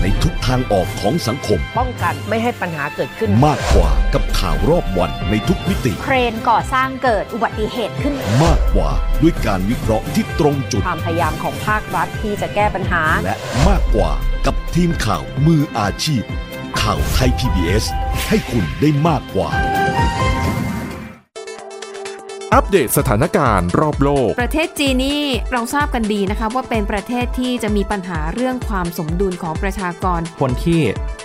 ในทุกทางออกของสังคมป้องกันไม่ให้ปัญหาเกิดขึ้นมากกว่ากับข่าวรอบวันในทุกมิติเครนก่อสร้างเกิดอุบัติเหตุขึ้นมากกว่าด้วยการวิเคราะห์ที่ตรงจุดความพยายามของภาครัฐที่จะแก้ปัญหาและมากกว่ากับทีมข่าวมืออาชีพข่าวไทย PBS ให้คุณได้มากกว่าอัปเดตสถานการณ์รอบโลกประเทศจีนนี่เราทราบกันดีนะคะว่าเป็นประเทศที่จะมีปัญหาเรื่องความสมดุลของประชากรคนที่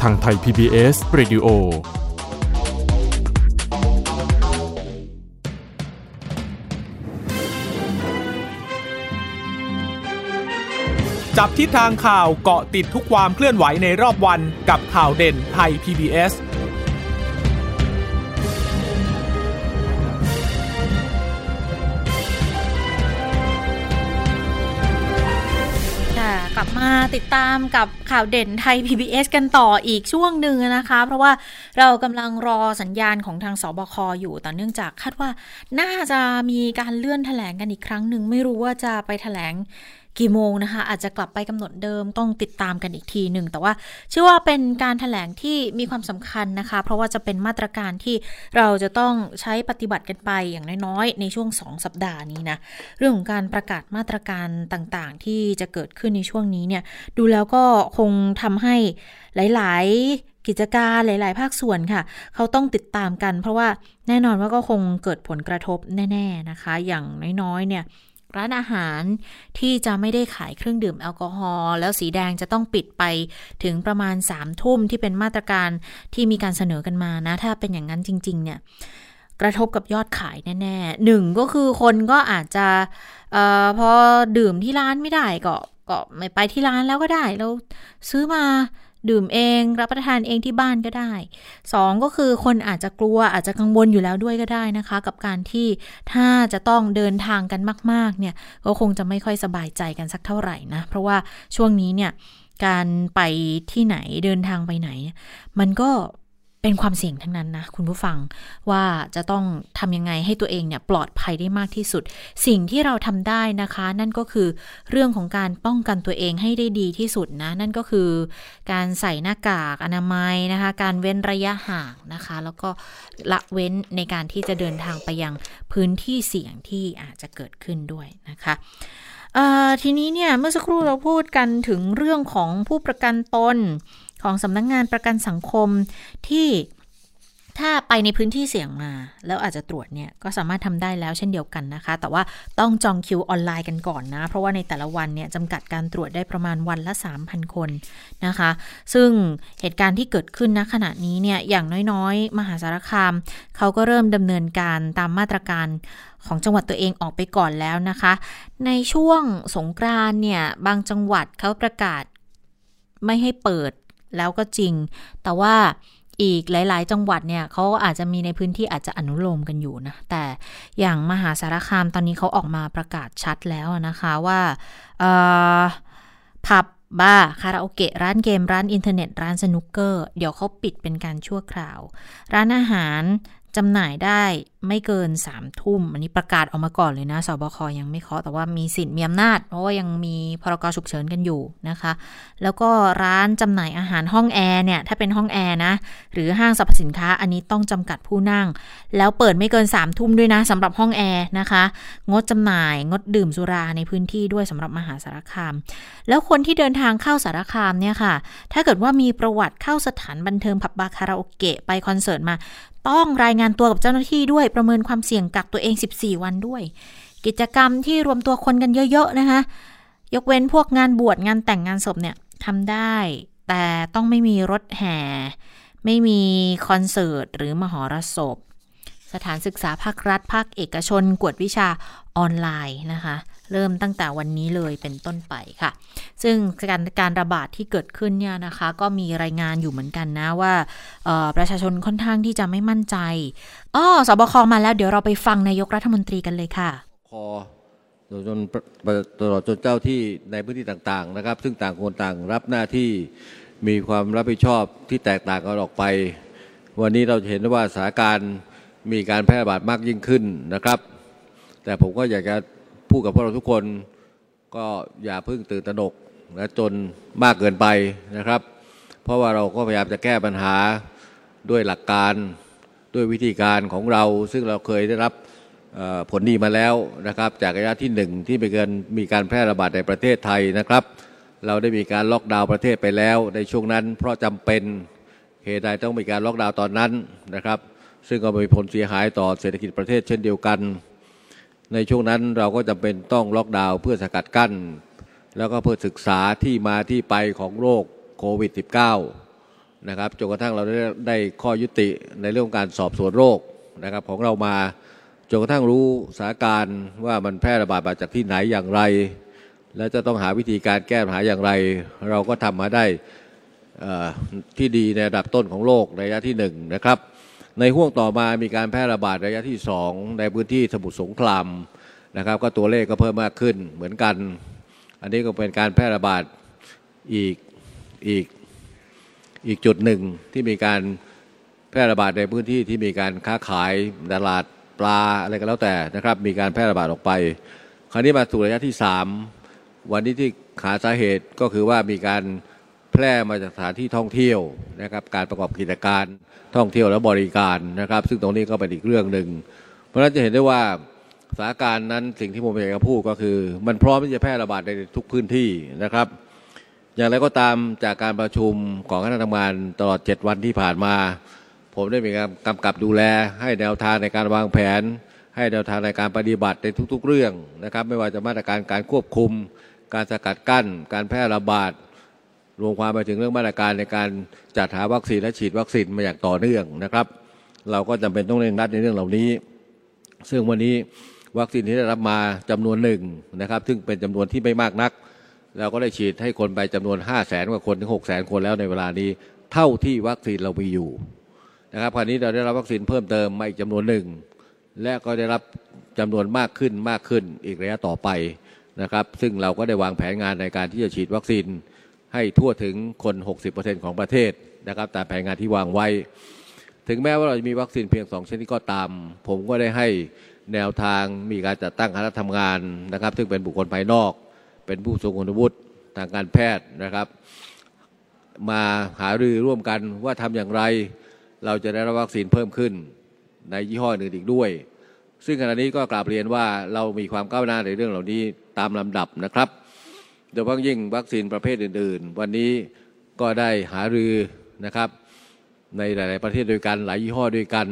ทางไทย PBS Radio จับทิศทางข่าวเกาะติดทุกความเคลื่อนไหวในรอบวันกับข่าวเด่นไทย PBSกลับมาติดตามกับข่าวเด่นไทย PBS กันต่ออีกช่วงหนึ่งนะคะเพราะว่าเรากำลังรอสัญญาณของทางสบคอยู่แต่เนื่องจากคาดว่าน่าจะมีการเลื่อนแถลงกันอีกครั้งหนึ่งไม่รู้ว่าจะไปแถลงกี่โมงนะคะอาจจะกลับไปกำหนดเดิมต้องติดตามกันอีกทีหนึ่งแต่ว่าเชื่อว่าเป็นการแถลงที่มีความสำคัญนะคะเพราะว่าจะเป็นมาตรการที่เราจะต้องใช้ปฏิบัติกันไปอย่างน้อยๆในช่วง2สัปดาห์นี้นะเรื่องของการประกาศมาตรการต่างๆที่จะเกิดขึ้นในช่วงนี้เนี่ยดูแล้วก็คงทำให้หลายๆกิจการหลายๆภาคส่วนค่ะเขาต้องติดตามกันเพราะว่าแน่นอนว่าก็คงเกิดผลกระทบแน่ๆนะคะอย่างน้อยๆเนี่ยร้านอาหารที่จะไม่ได้ขายเครื่องดื่มแอลกอฮอล์แล้วสีแดงจะต้องปิดไปถึงประมาณ 21:00 น.ที่เป็นมาตรการที่มีการเสนอกันมานะถ้าเป็นอย่างนั้นจริงๆเนี่ยกระทบกับยอดขายแน่ๆหนึ่งก็คือคนก็อาจจะพอดื่มที่ร้านไม่ได้ก็ไม่ไปที่ร้านแล้วก็ได้เราซื้อมาดื่มเองรับประทานเองที่บ้านก็ได้สองก็คือคนอาจจะกลัวอาจจะกังวลอยู่แล้วด้วยก็ได้นะคะกับการที่ถ้าจะต้องเดินทางกันมากๆเนี่ยก็คงจะไม่ค่อยสบายใจกันสักเท่าไหร่นะเพราะว่าช่วงนี้เนี่ย การไปที่ไหนเดินทางไปไหนมันก็เป็นความเสี่ยงทั้งนั้นนะคุณผู้ฟังว่าจะต้องทำยังไงให้ตัวเองเนี่ยปลอดภัยได้มากที่สุดสิ่งที่เราทำได้นะคะนั่นก็คือเรื่องของการป้องกันตัวเองให้ได้ดีที่สุดนะนั่นก็คือการใส่หน้ากากอนามัยนะคะการเว้นระยะห่างนะคะแล้วก็ละเว้นในการที่จะเดินทางไปยังพื้นที่เสี่ยงที่อาจจะเกิดขึ้นด้วยนะคะทีนี้เนี่ยเมื่อสักครู่เราพูดกันถึงเรื่องของผู้ประกันตนของสำนักงานประกันสังคมที่ถ้าไปในพื้นที่เสี่ยงมาแล้วอาจจะตรวจเนี่ยก็สามารถทำได้แล้วเช่นเดียวกันนะคะแต่ว่าต้องจองคิวออนไลน์กันก่อนนะเพราะว่าในแต่ละวันเนี่ยจำกัดการตรวจได้ประมาณวันละ 3,000 คนนะคะซึ่งเหตุการณ์ที่เกิดขึ้นณขณะนี้เนี่ยอย่างน้อยๆมหาสารคามเขาก็เริ่มดำเนินการตามมาตรการของจังหวัดตัวเองออกไปก่อนแล้วนะคะในช่วงสงกรานต์เนี่ยบางจังหวัดเขาประกาศไม่ให้เปิดแล้วก็จริงแต่ว่าอีกหลายๆจังหวัดเนี่ยเขาอาจจะมีในพื้นที่อาจจะอนุโลมกันอยู่นะแต่อย่างมหาสารคามตอนนี้เขาออกมาประกาศชัดแล้วนะคะว่าผับบาร์คาราโอเกะร้านเกมร้านอินเทอร์เน็ตร้านสนุกเกอร์เดี๋ยวเขาปิดเป็นการชั่วคราวร้านอาหารจำหน่ายได้ไม่เกิน 3 ทุ่มอันนี้ประกาศออกมาก่อนเลยนะสบคยังไม่เคาะแต่ว่ามีสิทธิ์มีอำนาจเพราะว่ายังมีพรกฉุกเฉินกันอยู่นะคะแล้วก็ร้านจำหน่ายอาหารห้องแอร์เนี่ยถ้าเป็นห้องแอร์นะหรือห้างสรรพสินค้าอันนี้ต้องจำกัดผู้นั่งแล้วเปิดไม่เกิน 3 ทุ่มด้วยนะสำหรับห้องแอร์นะคะงดจำหน่ายงดดื่มสุราในพื้นที่ด้วยสำหรับมหาสารคามแล้วคนที่เดินทางเข้าสารคามเนี่ยค่ะถ้าเกิดว่ามีประวัติเข้าสถานบันเทิงผับบาร์คาราโอเกะไปคอนเสิร์ตมาต้องรายงานตัวกับเจ้าหน้าที่ด้วยประเมินความเสี่ยงกักตัวเอง14วันด้วยกิจกรรมที่รวมตัวคนกันเยอะๆนะคะยกเว้นพวกงานบวชงานแต่งงานศพเนี่ยทำได้แต่ต้องไม่มีรถแห่ไม่มีคอนเสิร์ตหรือมหรสพสถานศึกษาภาครัฐภาคเอกชนกวดวิชาออนไลน์นะคะเริ่มตั้งแต่วันนี้เลยเป็นต้นไปค่ะซึ่งการระบาดที่เกิดขึ้นเนี่ยนะคะก็มีรายงานอยู่เหมือนกันนะว่าประชาชนค่อนข้างที่จะไม่มั่นใจสบคมาแล้วเดี๋ยวเราไปฟังนายกรัฐมนตรีกันเลยค่ะตลอดจนเจ้าที่ในพื้นที่ต่างๆนะครับซึ่งต่างคนต่างรับหน้าที่มีความรับผิดชอบที่แตกต่างกันออกไปวันนี้เราเห็นว่าสถานการณ์มีการแพร่ระบาดมากยิ่งขึ้นนะครับแต่ผมก็อยากจะพูดกับพวกเราทุกคนก็อย่าเพิ่งตื่นตระหนกและจนมากเกินไปนะครับเพราะว่าเราก็พยายามจะแก้ปัญหาด้วยหลักการด้วยวิธีการของเราซึ่งเราเคยได้รับผลดีมาแล้วนะครับจากระยะที่1ที่มีการแพร่ระบาดในประเทศไทยนะครับเราได้มีการล็อกดาวน์ประเทศไปแล้วในช่วงนั้นเพราะจำเป็นเหตุใดต้องมีการล็อกดาวน์ตอนนั้นนะครับซึ่งก็มีผลเสียหายต่อเศรษฐกิจประเทศเช่นเดียวกันในช่วงนั้นเราก็จำเป็นต้องล็อกดาวน์เพื่อสกัดกั้นแล้วก็เพื่อศึกษาที่มาที่ไปของโรคโควิด -19 นะครับจนกระทั่งเราได้ข้อยุติในเรื่องการสอบสวนโรคนะครับของเรามาจนกระทั่งรู้สถานการณ์ว่ามันแพร่ระบาดมาจากที่ไหนอย่างไรและจะต้องหาวิธีการแก้ปัญหาอย่างไรเราก็ทำมาได้ที่ดีในระดับต้นของโลกระยะที่1นะครับในห่วงต่อมามีการแพร่ระบาดระยะที่2ในพื้นที่สมุทรสงครามนะครับก็ตัวเลขก็เพิ่มมากขึ้นเหมือนกันอันนี้ก็เป็นการแพร่ระบาดอีกจุดหนึ่งที่มีการแพร่ระบาดในพื้นที่ที่มีการค้าขายตลาดปลาอะไรก็แล้วแต่นะครับมีการแพร่ระบาดออกไปคราวนี้มาสู่ระยะที่3วันนี้ที่หาสาเหตุก็คือว่ามีการแพร่มาจากสถานที่ท่องเที่ยวนะครับการประกอบกิจการท่องเที่ยวและบริการนะครับซึ่งตรงนี้ก็เป็นอีกเรื่องหนึ่งเพราะฉะนั้นจะเห็นได้ว่าสถานการณ์นั้นสิ่งที่ผมอยากจะพูดก็คือมันพร้อมที่จะแพร่ระบาดในทุกพื้นที่นะครับอย่างไรก็ตามจากการประชุมของคณะทำงานตลอด7วันที่ผ่านมาผมได้มีการกำกับดูแลให้แนวทางในการวางแผนให้แนวทางในการปฏิบัติในทุกๆเรื่องนะครับไม่ว่าจะมาตรการการควบคุมการสกัดกั้นการแพร่ระบาดรวมความไปถึงเรื่องมาตรการในการจัดหาวัคซีนและฉีดวัคซีนมาอย่างต่อเนื่องนะครับเราก็จำเป็นต้องเร่งรัดในเรื่องเหล่านี้ซึ่งวันนี้วัคซีนที่ได้รับมาจำนวนหนึ่งนะครับซึ่งเป็นจำนวนที่ไม่มากนักเราก็ได้ฉีดให้คนไปจำนวน 500,000 กว่าคนถึง 600,000 คนแล้วในเวลานี้เท่าที่วัคซีนเรามีอยู่นะครับคราวนี้เราได้รับวัคซีนเพิ่มเติมมาอีกจำนวนหนึ่งและก็ได้รับจำนวนมากขึ้นอีกระยะต่อไปนะครับซึ่งเราก็ได้วางแผนงานในการที่จะฉีดวัคซีน ให้ทั่วถึงคน 60% ของประเทศนะครับตามแผนงานที่วางไว้ถึงแม้ว่าเราจะมีวัคซีนเพียง2ชนิดก็ตามผมก็ได้ให้แนวทางมีการจัดตั้งคณะทำงานนะครับซึ่งเป็นบุคคลภายนอกเป็นผู้ทรงคุณวุฒิทางการแพทย์นะครับมาหารือร่วมกันว่าทำอย่างไรเราจะได้รับวัคซีนเพิ่มขึ้นในยี่ห้ออื่นอีกด้วยซึ่งขณะนี้ก็กราบเรียนว่าเรามีความก้าวหน้าในเรื่องเหล่านี้ตามลำดับนะครับโดยเฉพาะยิ่งวัคซีนประเภทอื่นๆวันนี้ก็ได้หารือนะครับในหลายๆประเทศด้วยกันหลายยี่ห้อด้วยกัน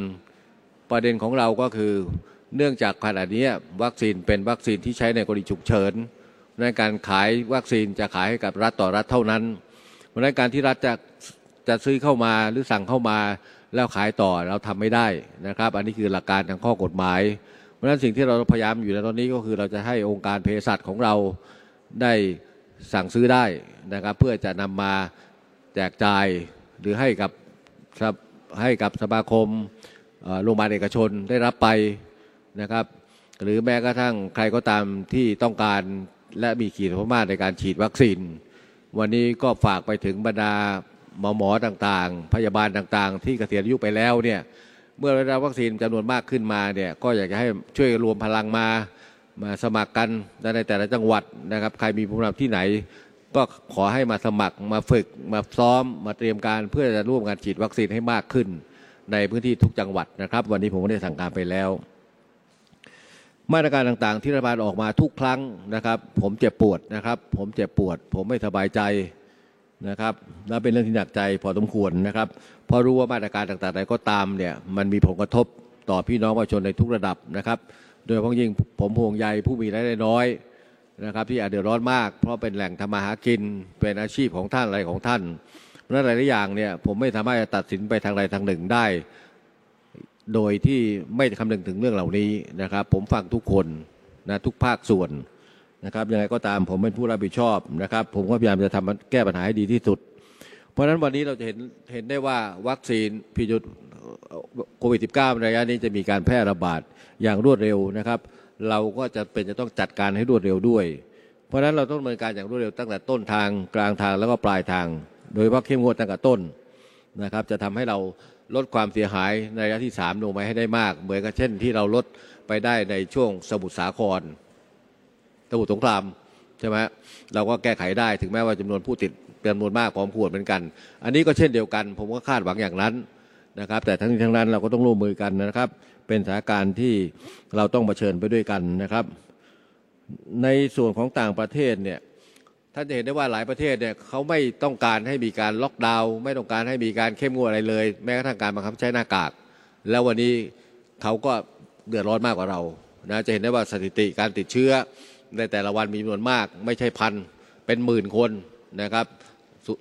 ประเด็นของเราก็คือเนื่องจากขณะนี้วัคซีนเป็นวัคซีนที่ใช้ในกรณีฉุกเฉินในการขายวัคซีนจะขายให้กับรัฐต่อรัฐเท่านั้นเพราะฉะนั้นการที่รัฐจะซื้อเข้ามาหรือสั่งเข้ามาแล้วขายต่อเราทำไม่ได้นะครับอันนี้คือหลักการทางข้อกฎหมายเพราะฉะนั้นสิ่งที่เราพยายามอยู่ในตอนนี้ก็คือเราจะให้องค์การเภสัชของเราได้สั่งซื้อได้นะครับเพื่อจะนำมาแจกจ่ายหรือให้กับสมาคมโรงพยาบาลเอกชนได้รับไปนะครับหรือแม้กระทั่งใครก็ตามที่ต้องการและมีขีดความสามารถในการฉีดวัคซีนวันนี้ก็ฝากไปถึงบรรดาหมอต่างๆพยาบาลต่างๆที่เกษียณอายุไปแล้วเนี่ยเมื่อได้รับวัคซีนจำนวนมากขึ้นมาเนี่ยก็อยากจะให้ช่วยรวมพลังมาสมัครกันในแต่ละจังหวัดนะครับใครมีผู้นำที่ไหนก็ขอให้มาสมัครมาฝึกมาซ้อมมาเตรียมการเพื่อจะร่วมกันฉีดวัคซีนให้มากขึ้นในพื้นที่ทุกจังหวัดนะครับวันนี้ผมได้สั่งการไปแล้วมาตรการต่างๆที่รัฐบาลออกมาทุกครั้งนะครับผมเจ็บปวดนะครับผมเจ็บปวดผมไม่สบายใจนะครับและเป็นเรื่องที่หนักใจพอสมควรนะครับพอรู้ว่ามาตรการต่างๆใดก็ตามเนี่ยมันมีผลกระทบต่อพี่น้องประชาชนในทุกระดับนะครับโดยเฉพาะยิ่งผมห่วงใยผู้มีรายได้น้อยนะครับที่อาจเดือดร้อนมากเพราะเป็นแหล่งทำมาหากินเป็นอาชีพของท่านอะไรของท่านและหลายๆอย่างเนี่ยผมไม่สามารถจะตัดสินไปทางใดทางหนึ่งได้โดยที่ไม่คำนึงถึงเรื่องเหล่านี้นะครับผมฟังทุกคนนะทุกภาคส่วนนะครับยังไงก็ตามผมเป็นผู้รับผิดชอบนะครับผมก็พยายามจะทำแก้ปัญหาให้ดีที่สุดเพราะฉะนั้นวันนี้เราจะเห็นได้ว่าวัคซีนโควิด -19 ในระยะนี้จะมีการแพร่ระบาดอย่างรวดเร็วนะครับเราก็จะต้องจัดการให้รวดเร็วด้วยเพราะฉะนั้นเราต้องดำเนินการอย่างรวดเร็วตั้งแต่ต้นทางกลางทางแล้วก็ปลายทางโดยเฉพาะเข้มงวดตั้งแต่ต้นนะครับจะทำให้เราลดความเสียหายในระยะที่3ลงไปให้ได้มากเหมือนกับเช่นที่เราลดไปได้ในช่วงสมุทรสาครสมุทรสงครามใช่ไหมเราก็แก้ไขได้ถึงแม้ว่าจำนวนผู้ติดจำนวนมากพร้อมขวดเหมือนกันอันนี้ก็เช่นเดียวกันผมก็คาดหวังอย่างนั้นนะครับแต่ทั้งนี้ทั้งนั้นเราก็ต้องร่วมมือกันนะครับเป็นสถานการณ์ที่เราต้องเผชิญไปด้วยกันนะครับในส่วนของต่างประเทศเนี่ยท่านจะเห็นได้ว่าหลายประเทศเนี่ยเขาไม่ต้องการให้มีการล็อกดาวน์ไม่ต้องการให้มีการเข้มงวดอะไรเลยแม้กระทั่งการบังคับใช้หน้ากากแล้ววันนี้เขาก็เดือดร้อนมากกว่าเรานะจะเห็นได้ว่าสถิติการติดเชื้อในแต่ละวันมีจำนวนมากไม่ใช่พันเป็นหมื่นคนนะครับ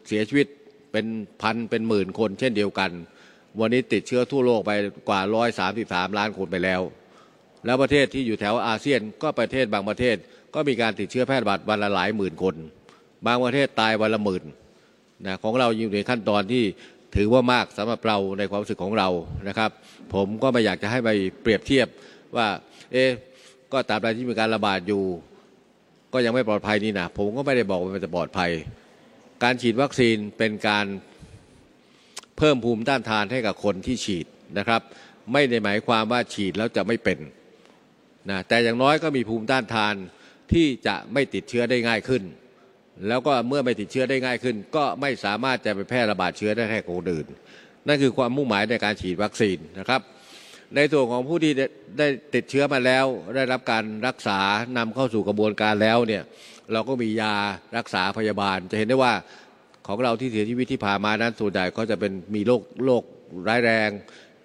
เสียชีวิตเป็นพันเป็นหมื่นคนเช่นเดียวกันวันนี้ติดเชื้อทั่วโลกไปกว่า133ล้านคนไปแล้วแล้วประเทศที่อยู่แถวอาเซียนก็ประเทศบางประเทศก็มีการติดเชื้อแพร่ระบาดวันละหลายหมื่นคนบางประเทศตายวันละหมื่นนะของเราอยู่ในขั้นตอนที่ถือว่ามากสำหรับเราในความรู้สึกของเรานะครับผมก็ไม่อยากจะให้ไปเปรียบเทียบว่าก็ตามใดที่มีการระบาดอยู่ก็ยังไม่ปลอดภัยนี่นะผมก็ไม่ได้บอกว่ามันจะปลอดภัยการฉีดวัคซีนเป็นการเพิ่มภูมิต้านทานให้กับคนที่ฉีดนะครับไม่ได้หมายความว่าฉีดแล้วจะไม่เป็นนะแต่อย่างน้อยก็มีภูมิต้านทานที่จะไม่ติดเชื้อได้ง่ายขึ้นแล้วก็เมื่อไม่ติดเชื้อได้ง่ายขึ้นก็ไม่สามารถจะไปแพร่ระบาดเชื้อได้ให้คนอื่นนั่นคือความมุ่งหมายในการฉีดวัคซีนนะครับในตัวของผู้ที่ได้ติดเชื้อมาแล้วได้รับการรักษานำเข้าสู่กระบวนการแล้วเนี่ยเราก็มียารักษาพยาบาลจะเห็นได้ว่าของเราที่เสียชีวิตที่ผ่านมานั้นส่วนใหญ่ก็จะเป็นมีโรคร้ายแรง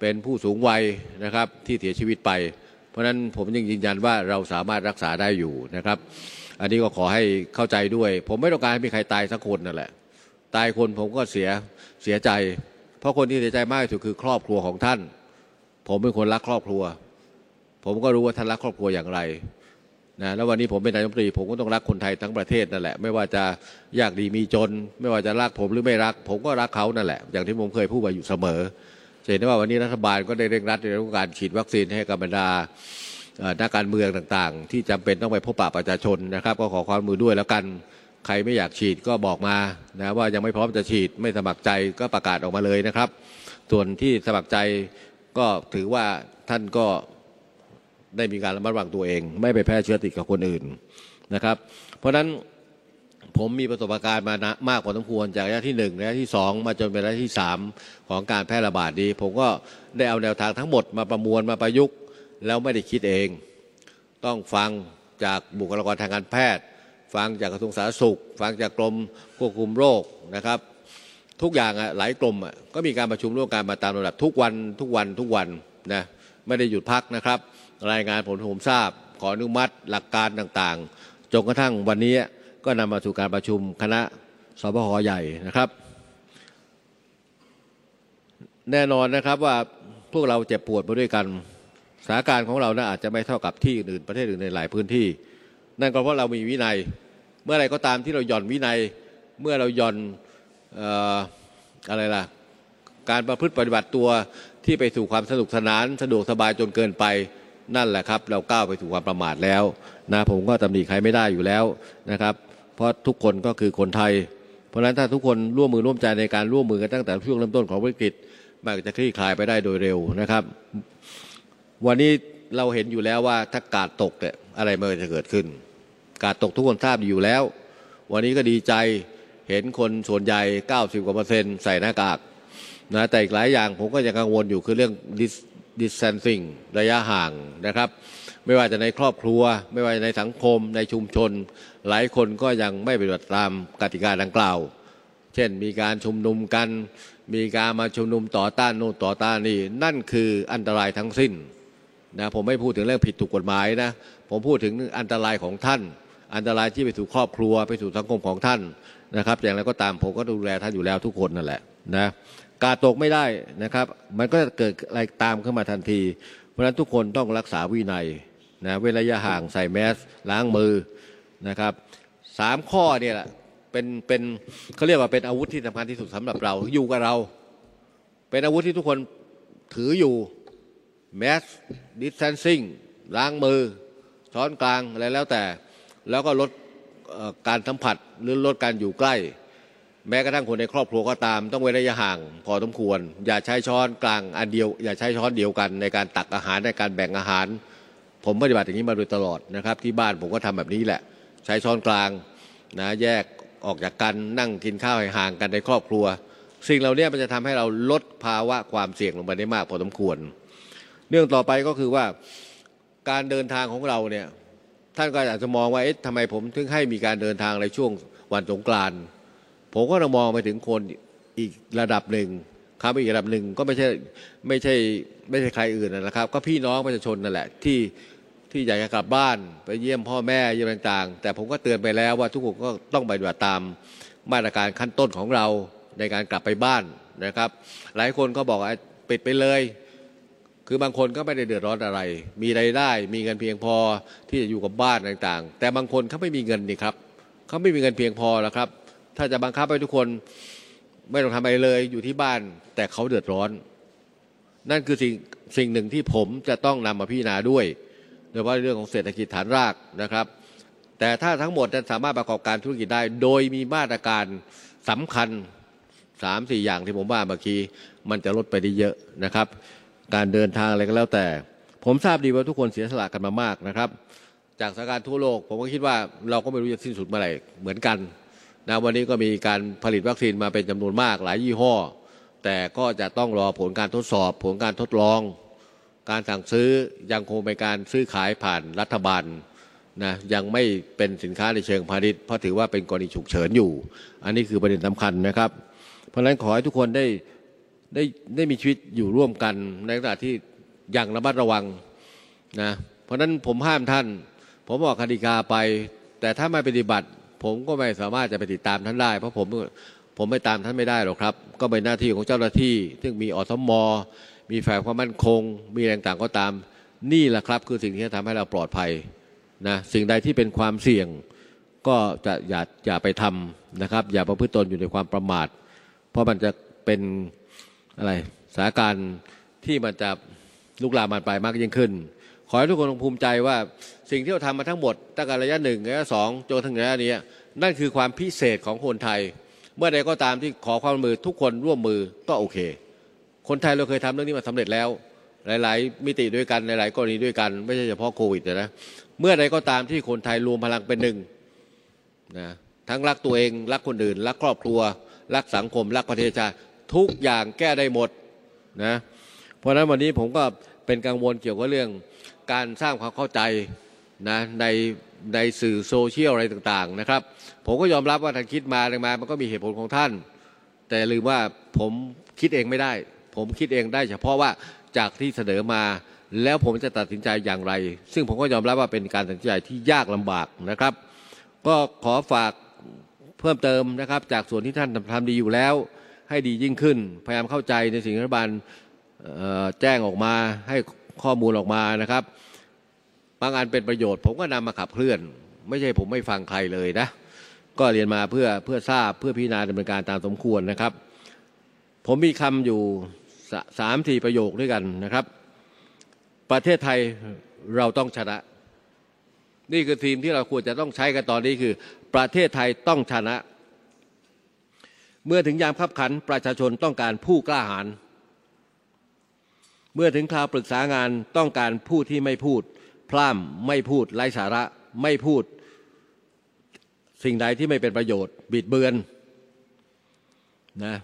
เป็นผู้สูงวัยนะครับที่เสียชีวิตไปเพราะฉะนั้นผมยังยืนยันว่าเราสามารถรักษาได้อยู่นะครับอันนี้ก็ขอให้เข้าใจด้วยผมไม่ต้องการให้มีใครตายสักคนนั่นแหละตายคนผมก็เสียใจเพราะคนที่เสียใจมากที่สุดคือครอบครัวของท่านผมเป็นคนรักครอบครัวผมก็รู้ว่าท่านรักครอบครัวอย่างไรนะแล้ววันนี้ผมเป็นนายกรัฐมนตรีผมก็ต้องรักคนไทยทั้งประเทศนั่นแหละไม่ว่าจะยากดีมีจนไม่ว่าจะรักผมหรือไม่รักผมก็รักเขานั่นแหละอย่างที่ผมเคยพูดไปอยู่เสมอเห็นได้ว่าวันนี้รัฐบาลก็ได้เร่งรัดในเรื่องการฉีดวัคซีนให้กับบรรดานักการเมืองต่างๆที่จำเป็นต้องไปพบปะประชาชนนะครับก็ขอความร่วมมือด้วยแล้วกัน ใครไม่อยากฉีดก็บอกมานะว่ายังไม่พร้อมจะฉีดไม่สมัครใจก็ประกาศออกมาเลยนะครับส่วนที่สมัครใจก็ถือว่าท่านก็ได้มีการระมัดระวังตัวเองไม่ไปแพร่เชื้อติดกับคนอื่นนะครับเพราะฉะนั้นผมมีประสบการณ์มามากพอสมควรจากระยะที่1ระยะที่2มาจนเป็นระยะที่3ของการแพร่ระบาดนี้ผมก็ได้เอาแนวทางทั้งหมดมาประมวลมาประยุกต์แล้วไม่ได้คิดเองต้องฟังจากบุคลากรทางการแพทย์ฟังจากกระทรวงสาธารณสุขฟังจากกรมควบคุมโรคนะครับทุกอย่างหลายกรมก็มีการประชุมร่วมกันมาตามระดับทุกวันนะไม่ได้หยุดพักนะครับรายงานผลผมทราบขออนุมัติหลักการต่างๆจนกระทั่งวันนี้ก็นำมาสู่การประชุมคณะสบคใหญ่นะครับแน่นอนนะครับว่าพวกเราเจ็บปวดมาด้วยกันสถานการณ์ของเรานะอาจจะไม่เท่ากับที่อื่นประเทศอื่นในหลายพื้นที่นั่นก็เพราะเรามีวินัยเมื่อไรก็ตามที่เราหย่อนวินัยเมื่อเราหย่อนอะไรล่ะการประพฤติปฏิบัติตัวที่ไปสู่ความสนุกสนานสะดวกสบายจนเกินไปนั่นแหละครับเราก้าวไปสู่ความประมาทแล้วนะผมก็ตำหนิใครไม่ได้อยู่แล้วนะครับเพราะทุกคนก็คือคนไทยเพราะฉะนั้นถ้าทุกคนร่วมมือร่วมใจในการร่วมมือกันตั้งแต่ช่วงเริ่มต้นของวิกฤตมันจะคลี่คลายไปได้โดยเร็วนะครับวันนี้เราเห็นอยู่แล้วว่าถ้ากาดตกเนี่ยอะไรมันจะเกิดขึ้นกาดตกทุกคนทราบอยู่แล้ววันนี้ก็ดีใจเห็นคนส่วนใหญ่90%ใส่หน้ากากนะแต่อีกหลายอย่างผมก็ยังกังวลอยู่คือเรื่อง distancing ระยะห่างนะครับไม่ว่าจะในครอบครัวไม่ว่าจะในสังคมในชุมชนหลายคนก็ยังไม่ปฏิบัติตามกติกาดังกล่าวเช่นมีการชุมนุมกันมีการมาชุมนุมต่อต้านโน่นต่อต้านนี่นั่นคืออันตรายทั้งสิ้นนะผมไม่พูดถึงเรื่องผิดถูกกฎหมายนะผมพูดถึงอันตรายของท่านอันตรายที่ไปสู่ครอบครัวไปสู่สังคมของท่านนะครับอย่างไรก็ตามผมก็ดูแลท่านอยู่แล้วทุกคนนั่นแหละนะกาดตกไม่ได้นะครับมันก็เกิดอะไรตามขึ้นมาทันทีเพราะฉะนั้นทุกคนต้องรักษาวินัยนะเว้นระยะห่างใส่แมสล้างมือนะครับ3ข้อเนี่ยแหละเป็นเขาเรียกว่าเป็นอาวุธที่สำคัญที่สุดสำหรับเราอยู่กับเราเป็นอาวุธที่ทุกคนถืออยู่แมส distancing ล้างมือช้อนกลางอะไรแล้วแต่แล้วก็ลดการสัมผัสหรือลดการอยู่ใกล้แม้กระทั่งคนในครอบครัวก็ตามต้องเว้นระยะห่างพอสมควรอย่าใช้ช้อนกลางอันเดียวอย่าใช้ช้อนเดียวกันในการตักอาหารในการแบ่งอาหารผมปฏิบัติอย่างนี้มาโดยตลอดนะครับที่บ้านผมก็ทำแบบนี้แหละใช้ช้อนกลางนะแยกออกจากกันนั่งกินข้าวห่างกันในครอบครัวสิ่งเหล่านี้มันจะทำให้เราลดภาวะความเสี่ยงลงไปได้มากพอสมควรเรื่องต่อไปก็คือว่าการเดินทางของเราเนี่ยท่านก็อาจจะมองว่าเอ๊ะทำไมผมถึงให้มีการเดินทางในช่วงวันสงกรานต์ผมก็มองไปถึงคนอีกระดับหนึ่งครับอีกระดับหนึ่งก็ไม่ใช่ใครอื่นนะครับก็พี่น้องประชาชนนั่นแหละที่อยากจะกลับบ้านไปเยี่ยมพ่อแม่เยี่ยมต่างๆแต่ผมก็เตือนไปแล้วว่าทุกคนก็ต้องปฏิบัติตามมาตรการขั้นต้นของเราในการกลับไปบ้านนะครับหลายคนก็บอกว่าปิดไปเลยคือบางคนก็ไม่ได้เดือดร้อนอะไรมีรายได้มีเงินเพียงพอที่จะอยู่กับบ้านต่างๆแต่บางคนเขาไม่มีเงินนี่ครับเขาไม่มีเงินเพียงพอแล้วครับถ้าจะบังคับให้ทุกคนไม่ต้องทำอะไรเลยอยู่ที่บ้านแต่เขาเดือดร้อนนั่นคือสิ่งหนึ่งที่ผมจะต้องนำมาพิจารณาด้วยโดยเฉพาะเรื่องของเศรษฐกิจฐานรากนะครับแต่ถ้าทั้งหมดนั้นสามารถประกอบการธุรกิจได้โดยมีมาตรการสำคัญ 3-4 อย่างที่ผมว่าเมื่อกี้มันจะลดไปได้เยอะนะครับการเดินทางอะไรก็แล้วแต่ผมทราบดีว่าทุกคนเสียสละกันมามากนะครับจากสถานการณ์ทั่วโลกผมก็คิดว่าเราก็ไม่รู้จะสิ้นสุดเมื่อไหร่เหมือนกันนะวันนี้ก็มีการผลิตวัคซีนมาเป็นจำนวนมากหลายยี่ห้อแต่ก็จะต้องรอผลการทดสอบผลการทดลองการสั่งซื้อยังคงเป็นการซื้อขายผ่านรัฐบาลนะยังไม่เป็นสินค้าในเชิงพาณิชย์เพราะถือว่าเป็นกรณีฉุกเฉินอยู่อันนี้คือประเด็นสำคัญนะครับเพราะฉะนั้นขอให้ทุกคนได้มีชีวิตอยู่ร่วมกันในขณะที่อย่างระมัดระวังนะเพราะฉะนั้นผมห้ามท่านผมบอกคดีกาไปแต่ถ้าไม่ปฏิบัติผมก็ไม่สามารถจะไปติดตามท่านได้เพราะผมไม่ตามท่านไม่ได้หรอกครับก็เป็นหน้าที่ของเจ้าหน้าที่ซึ่งมีอสม.มีฝ่ายความมั่นคงมีอะไรต่างก็ตามนี่แหละครับคือสิ่งที่จะทำให้เราปลอดภัยนะสิ่งใดที่เป็นความเสี่ยงก็จะอย่าไปทำนะครับอย่าประพฤติตนอยู่ในความประมาทเพราะมันจะเป็นอะไรสถานการณ์ที่มันจะลุกลามไปมากยิ่งขึ้น ขอให้ทุกคนภูมิใจว่าสิ่งที่เราทำมาทั้งหมดตั้งแต่ระยะหนึ่งระยะสองจนถึงระยะนี้นั่นคือความพิเศษของคนไทยเมื่อใดก็ตามที่ขอความร่วมมือทุกคนร่วมมือก็โอเคคนไทยเราเคยทำเรื่องนี้มาสำเร็จแล้วหลายๆมิติด้วยกันหลายๆกรณีด้วยกันไม่ใช่เฉพาะโควิดนะเมื่อใดก็ตามที่คนไทยรวมพลังเป็นหนึ่งนะทั้งรักตัวเองรักคนอื่นรักครอบครัวรักสังคมรักประเทศชาติทุกอย่างแก้ได้หมดนะเพราะฉะนั้นวันนี้ผมก็เป็นกังวลเกี่ยวกับเรื่องการสร้างความเข้าใจนะในสื่อโซเชียลอะไรต่างๆนะครับผมก็ยอมรับว่าท่านคิดมามันก็มีเหตุผลของท่านแต่ลืมว่าผมคิดเองไม่ได้ผมคิดเองได้เฉพาะว่าจากที่เสนอมาแล้วผมจะตัดสินใจอย่างไรซึ่งผมก็ยอมรับว่าเป็นการตัดสินใจที่ยากลำบากนะครับก็ขอฝากเพิ่มเติมนะครับจากส่วนที่ท่านทำดีอยู่แล้วให้ดียิ่งขึ้นพยายามเข้าใจในสิ่งที่รัฐบาลแจ้งออกมาให้ข้อมูลออกมานะครับบางอันเป็นประโยชน์ผมก็นำมาขับเคลื่อนไม่ใช่ผมไม่ฟังใครเลยนะก็เรียนมาเพื่อทราบเพื่อพิจารณาดำเนินการตามสมควรนะครับผมมีคำอยู่3-4ประโยคด้วยกันนะครับประเทศไทยเราต้องชนะนี่คือทีมที่เราควรจะต้องใช้กันตอนนี้คือประเทศไทยต้องชนะเมื่อถึงยามคับขันประชาชนต้องการผู้กล้าหาญเมื่อถึงคราวปรึกษางานต้องการผู้ที่ไม่พูดพร่ำไม่พูดไร้สาระไม่พูดสิ่งใดที่ไม่เป็นประโยชน์บิดเบือนนะ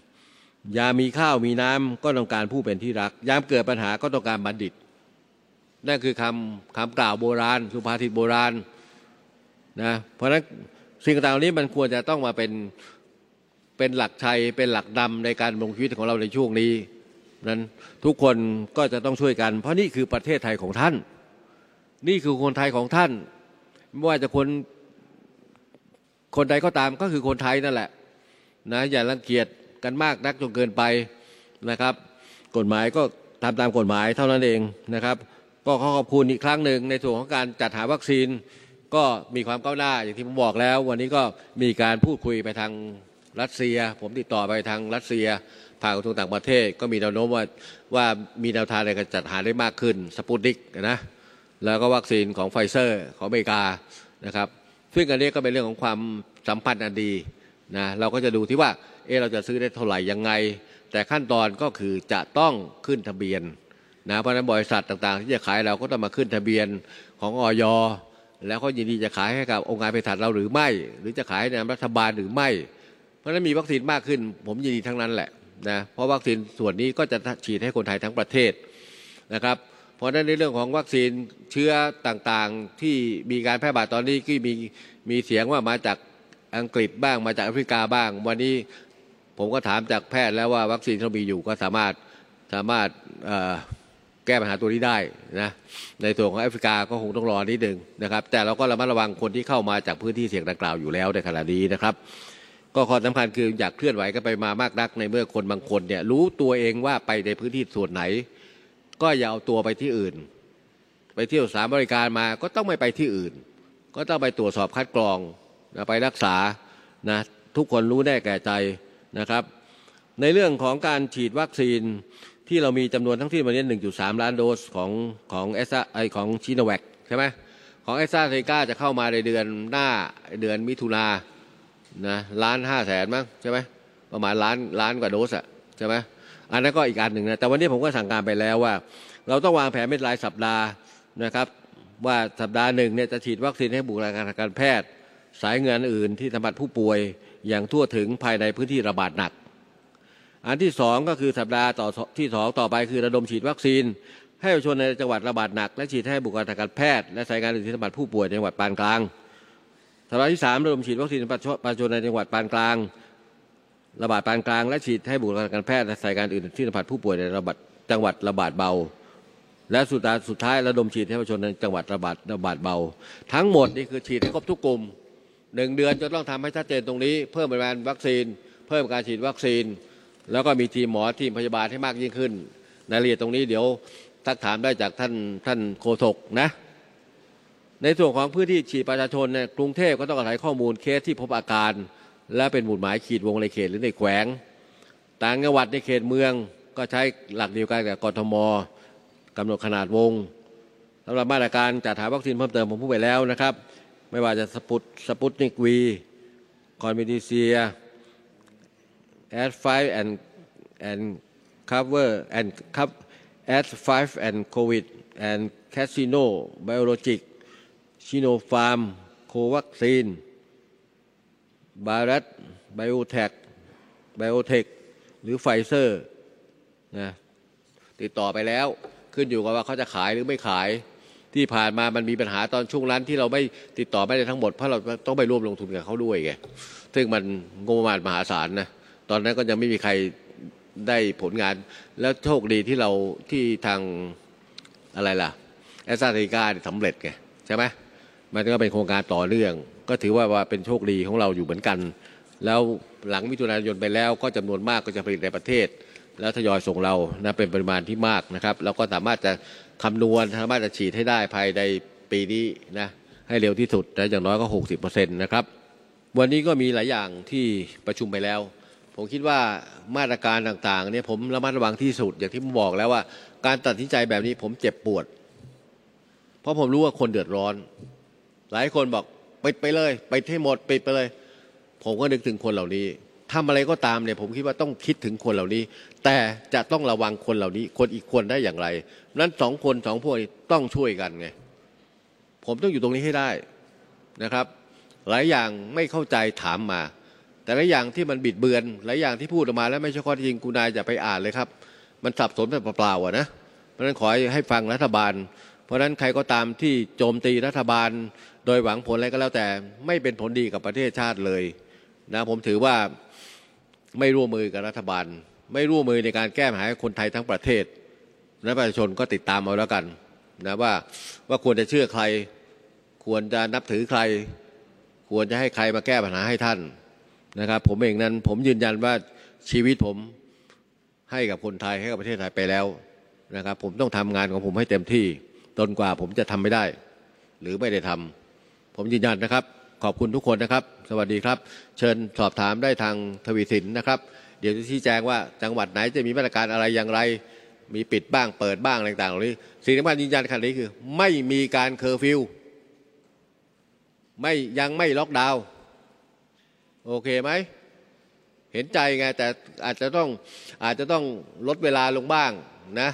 ยามมีข้าวมีน้ำก็ต้องการผู้เป็นที่รักยามเกิดปัญหาก็ต้องการบัณฑิตนั่นคือคำกล่าวโบราณสุภาษิตโบราณนะเพราะฉะนั้นสิ่งต่างๆนี้มันควรจะต้องมาเป็นหลักชัยเป็นหลักดำในการดำรงชีวิตของเราในช่วงนี้นั้นทุกคนก็จะต้องช่วยกันเพราะนี่คือประเทศไทยของท่านนี่คือคนไทยของท่านไม่ว่าจะคนใดก็ตามก็คือคนไทยนั่นแหละนะอย่ารังเกียจกันมากนักจนเกินไปนะครับกฎหมายก็ตามกฎหมายเท่านั้นเองนะครับก็ขอขอบคุณอีกครั้งหนึ่งในส่วนของการจัดหาวัคซีนก็มีความก้าวหน้าอย่างที่ผมบอกแล้ววันนี้ก็มีการพูดคุยไปทางรัสเซียผมติดต่อไปทางรัสเซียผ่านกระทรวงต่างประเทศก็มีแนวโน้มว่ามีแนวทางในการจัดหาได้มากขึ้นสปุตนิกนะแล้วก็วัคซีนของไฟเซอร์ของอเมริกานะครับซึ่งอันนี้ก็เป็นเรื่องของความสัมพันธ์อันดีนะเราก็จะดูที่ว่าเราจะซื้อได้เท่าไหร่ยังไงแต่ขั้นตอนก็คือจะต้องขึ้นทะเบียนนะเพราะฉะนั้นบริษัทต่างๆที่จะขายเราก็ต้องมาขึ้นทะเบียนของอย.แล้วก็ยินดีจะขายให้กับองค์การเภสัชเราหรือไม่หรือจะขายในนามรัฐบาลหรือไม่เพราะฉะนั้นมีวัคซีนมากขึ้นผมยินดีทั้งนั้นแหละนะเพราะวัคซีนส่วนนี้ก็จะฉีดให้คนไทยทั้งประเทศนะครับเพราะฉะนั้นในเรื่องของวัคซีนเชื้อต่างๆที่มีการแพร่ระบาดตอนนี้ก็มีเสียงว่ามาจากอังกฤษบ้างมาจากแอฟริกาบ้างวันนี้ผมก็ถามจากแพทย์แล้วว่าวัคซีนที่มีอยู่ก็สามารถแก้ปัญหาตัวนี้ได้นะในส่วนของแอฟริกาก็คงต้องรอนิดนึงนะครับแต่เราก็ระมัดระวังคนที่เข้ามาจากพื้นที่เสี่ยงดังกล่าวอยู่แล้วในขณะนี้นะครับก็ข้อสำคัญคืออยากเคลื่อนไหวกันไปมามากนักในเมื่อคนบางคนเนี่ยรู้ตัวเองว่าไปในพื้นที่ส่วนไหนก็อย่าเอาตัวไปที่อื่นไปเที่ยวสถานบริการมาก็ต้องไม่ไปที่อื่นก็ต้องไปตรวจสอบคัดกรองไปรักษานะทุกคนรู้แน่แก่ใจนะครับในเรื่องของการฉีดวัคซีนที่เรามีจำนวนทั้งที่วันนี้ 1.3 ล้านโดสของของชิโนแวคใช่ไหมของ AstraZeneca จะเข้ามาในเดือนหน้าเดือนมิถุนายนนะ1,500,000มั้งใช่ไหมประมาณล้านกว่าโดสอะใช่ไหมอันนั้นก็อีกอันหนึ่งนะแต่วันนี้ผมก็สั่งการไปแล้วว่าเราต้องวางแผนเป็นรายสัปดาห์นะครับว่าสัปดาห์หนึ่งเนี่ยจะฉีดวัคซีนให้บุคลากรทางการแพทย์สายงานอื่นที่สัมผัสผู้ป่วยอย่างทั่วถึงภายในพื้นที่ระบาดหนักอันที่2ก็คือสัปดาห์ที่2ต่อไปคือระดมฉีดวัคซีนให้ประชาชนในจังหวัดระบาดหนักและฉีดให้บุคลากรทางการแพทย์และสายงานอื่นที่สัมผัสผู้ป่วยในจังหวัดปานกลางสัปดาห์ที่3ระดมฉีดวัคซีนประชาชนในจังหวัดปานกลางระบาดปานกลางและฉีดให้บุคลากรทางการแพทย์และสายการอื่นที่สัมผัสผู้ป่วยในจังหวัดระบาดเบาและสุดท้ายระดมฉีดให้ประชาชนในจังหวัดระบาดเบาทั้งหมดนี่คือฉีดให้ครบทุกกลุ่ม1 เดือนจะต้องทำให้ชัดเจนตรงนี้เพิ่มปริมาณวัคซีนเพิ่มการฉีดวัคซีนแล้วก็มีทีมหมอทีมพยาบาลให้มากยิ่งขึ้นในรายละเอียดตรงนี้เดี๋ยวทักถามได้จากท่านโฆษกนะในส่วนของพื้นที่ฉีดประชาชนเนี่ยกรุงเทพก็ต้องอาศัยข้อมูลเคสที่พบอาการและเป็นหมุดหมายขีดวงในเขตหรือในแขวงต่างจังหวัดในเขตเมืองก็ใช้หลักเดียวกันกับกทม.กำหนดขนาดวง สำหรับมาตรการจัดหาวัคซีนเพิ่มเติมผมพูดไปแล้วนะครับไม่ว่าจะสปุตนิกวีคอนเวนิเซียแอดไฟฟ์แอนด์COVID แอนด์แคสซิโนไบโอโลจิกชิโนฟาร์มโควัคซีนบารัตไบโอเทคหรือไฟเซอร์นะติดต่อไปแล้วขึ้นอยู่กับว่าเขาจะขายหรือไม่ขายที่ผ่านมามันมีปัญหาตอนช่วงนั้นที่เราไม่ติดต่อไม่ได้ทั้งหมดเพราะเราต้องไปร่วมลงทุนกับเขาด้วยไงซึ่งมันงบประมาณมหาศาลนะตอนนั้นก็ยังไม่มีใครได้ผลงานแล้วโชคดีที่เราที่ทางอะไรล่ะAstraZenecaสำเร็จไงใช่ไหมมันก็เป็นโครงการต่อเนื่องก็ถือว่าเป็นโชคดีของเราอยู่เหมือนกันแล้วหลังมิถุนายนไปแล้วก็จำนวนมากก็จะผลิตในประเทศแล้วทยอยส่งเรานะเป็นปริมาณที่มากนะครับแล้วก็สามารถจะคำนวณสามารถจะฉีดให้ได้ภายในปีนี้นะให้เร็วที่สุดนะอย่างน้อยก็ 60% นะครับวันนี้ก็มีหลายอย่างที่ประชุมไปแล้วผมคิดว่ามาตรการต่างๆเนี่ยผมระมัดระวังที่สุดอย่างที่ผมบอกแล้วว่าการตัดสินใจแบบนี้ผมเจ็บปวดเพราะผมรู้ว่าคนเดือดร้อนหลายคนบอกปิดไปเลยปิดให้หมดปิดไปเลยผมก็นึกถึงคนเหล่านี้ทำอะไรก็ตามเนี่ยผมคิดว่าต้องคิดถึงคนเหล่านี้แต่จะต้องระวังคนเหล่านี้คนอีกคนได้อย่างไรนั้น2คน2พวกนี้ต้องช่วยกันไงผมต้องอยู่ตรงนี้ให้ได้นะครับหลายอย่างไม่เข้าใจถามมาแต่หลายอย่างที่มันบิดเบือนหลายอย่างที่พูดออกมาแล้วไม่ใช่ข้อจริงคุณนายอย่าไปอ่านเลยครับมันสับสนแต่เปล่าๆอ่ะนะเพราะฉะนั้นขอให้ฟังรัฐบาลเพราะฉะนั้นใครก็ตามที่โจมตีรัฐบาลโดยหวังผลอะไรก็แล้วแต่ไม่เป็นผลดีกับประเทศชาติเลยนะผมถือว่าไม่ร่วมมือกับรัฐบาลไม่ร่วมมือในการแก้ปัญหาให้คนไทยทั้งประเทศและประชาชนก็ติดตามเอาแล้วกันนะว่าควรจะเชื่อใครควรจะนับถือใครควรจะให้ใครมาแก้ปัญหาให้ท่านนะครับผมเองนั้นผมยืนยันว่าชีวิตผมให้กับคนไทยให้กับประเทศไทยไปแล้วนะครับผมต้องทำงานของผมให้เต็มที่จนกว่าผมจะทำไม่ได้หรือไม่ได้ทำผมยืนยันนะครับขอบคุณทุกคนนะครับสวัสดีครับเชิญสอบถามได้ทางทวีสินนะครับเดี๋ยวจะชี้แจงว่าจังหวัดไหนจะมีมาตรการอะไรอย่างไรมีปิดบ้างเปิดบ้างต่างๆเหล่านี้สิ่งที่ผมยืนยันขณะนี้คือไม่มีการเคอร์ฟิวยังไม่ล็อกดาวน์โอเคไหมเห็นใจไงแต่อาจจะต้องลดเวลาลงบ้างนะ